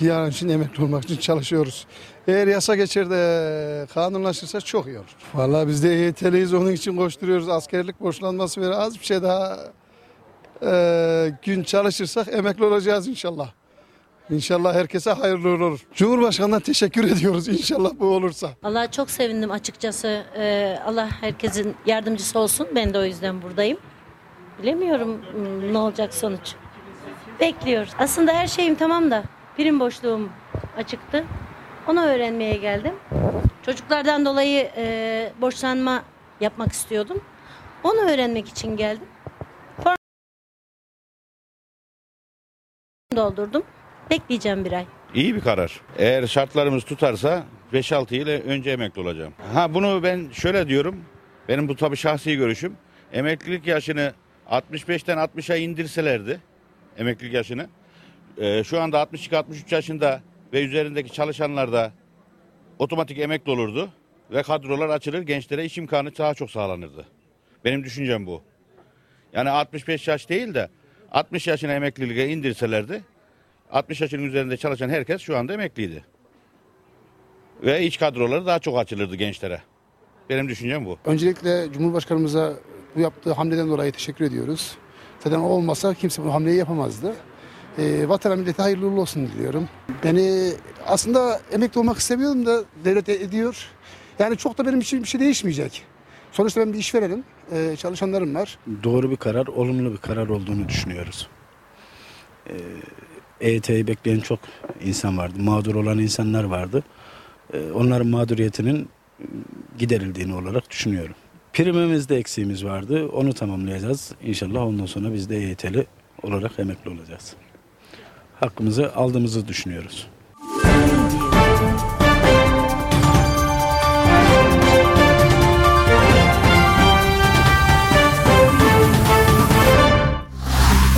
Bir an için emekli olmak için çalışıyoruz. Eğer yasa geçer de kanunlaşırsa çok iyi olur. Vallahi biz de EYT'liyiz. Onun için koşturuyoruz. Askerlik borçlanması verir. Az bir şey daha gün çalışırsak emekli olacağız inşallah. İnşallah herkese hayırlı olur. Cumhurbaşkanı'na teşekkür ediyoruz inşallah bu olursa. Vallahi çok sevindim açıkçası. Allah herkesin yardımcısı olsun. Ben de o yüzden buradayım. Bilemiyorum ne olacak sonuç. Bekliyoruz. Aslında her şeyim tamam da prim boşluğum açıktı. Onu öğrenmeye geldim. Çocuklardan dolayı borçlanma yapmak istiyordum. Onu öğrenmek için geldim. Form doldurdum. Bekleyeceğim bir ay. İyi bir karar. Eğer şartlarımız tutarsa 5-6 yıl önce emekli olacağım. Bunu ben şöyle diyorum. Benim bu tabii şahsi görüşüm. Emeklilik yaşını 65'ten 60'a indirselerdi. Emeklilik yaşını. Şu anda 62-63 yaşında ve üzerindeki çalışanlar da otomatik emekli olurdu. Ve kadrolar açılır. Gençlere iş imkanı daha çok sağlanırdı. Benim düşüncem bu. Yani 65 yaş değil de 60 yaşına emekliliğe indirselerdi. 60 yaşın üzerinde çalışan herkes şu anda emekliydi. Ve iç kadroları daha çok açılırdı gençlere. Benim düşüncem bu. Öncelikle Cumhurbaşkanımıza bu yaptığı hamleden dolayı teşekkür ediyoruz. Zaten o olmasa kimse bu hamleyi yapamazdı. Vatana millete hayırlı uğurlu olsun diliyorum. Beni aslında emekli olmak istemiyordum da devlet ediyor. Yani çok da benim için bir şey değişmeyecek. Sonuçta ben bir işverenim, çalışanlarım var. Doğru bir karar, olumlu bir karar olduğunu düşünüyoruz. EYT'yi bekleyen çok insan vardı. Mağdur olan insanlar vardı. Onların mağduriyetinin giderildiğini olarak düşünüyorum. Primimizde eksiğimiz vardı. Onu tamamlayacağız. İnşallah ondan sonra biz de EYT'li olarak emekli olacağız. Hakkımızı aldığımızı düşünüyoruz.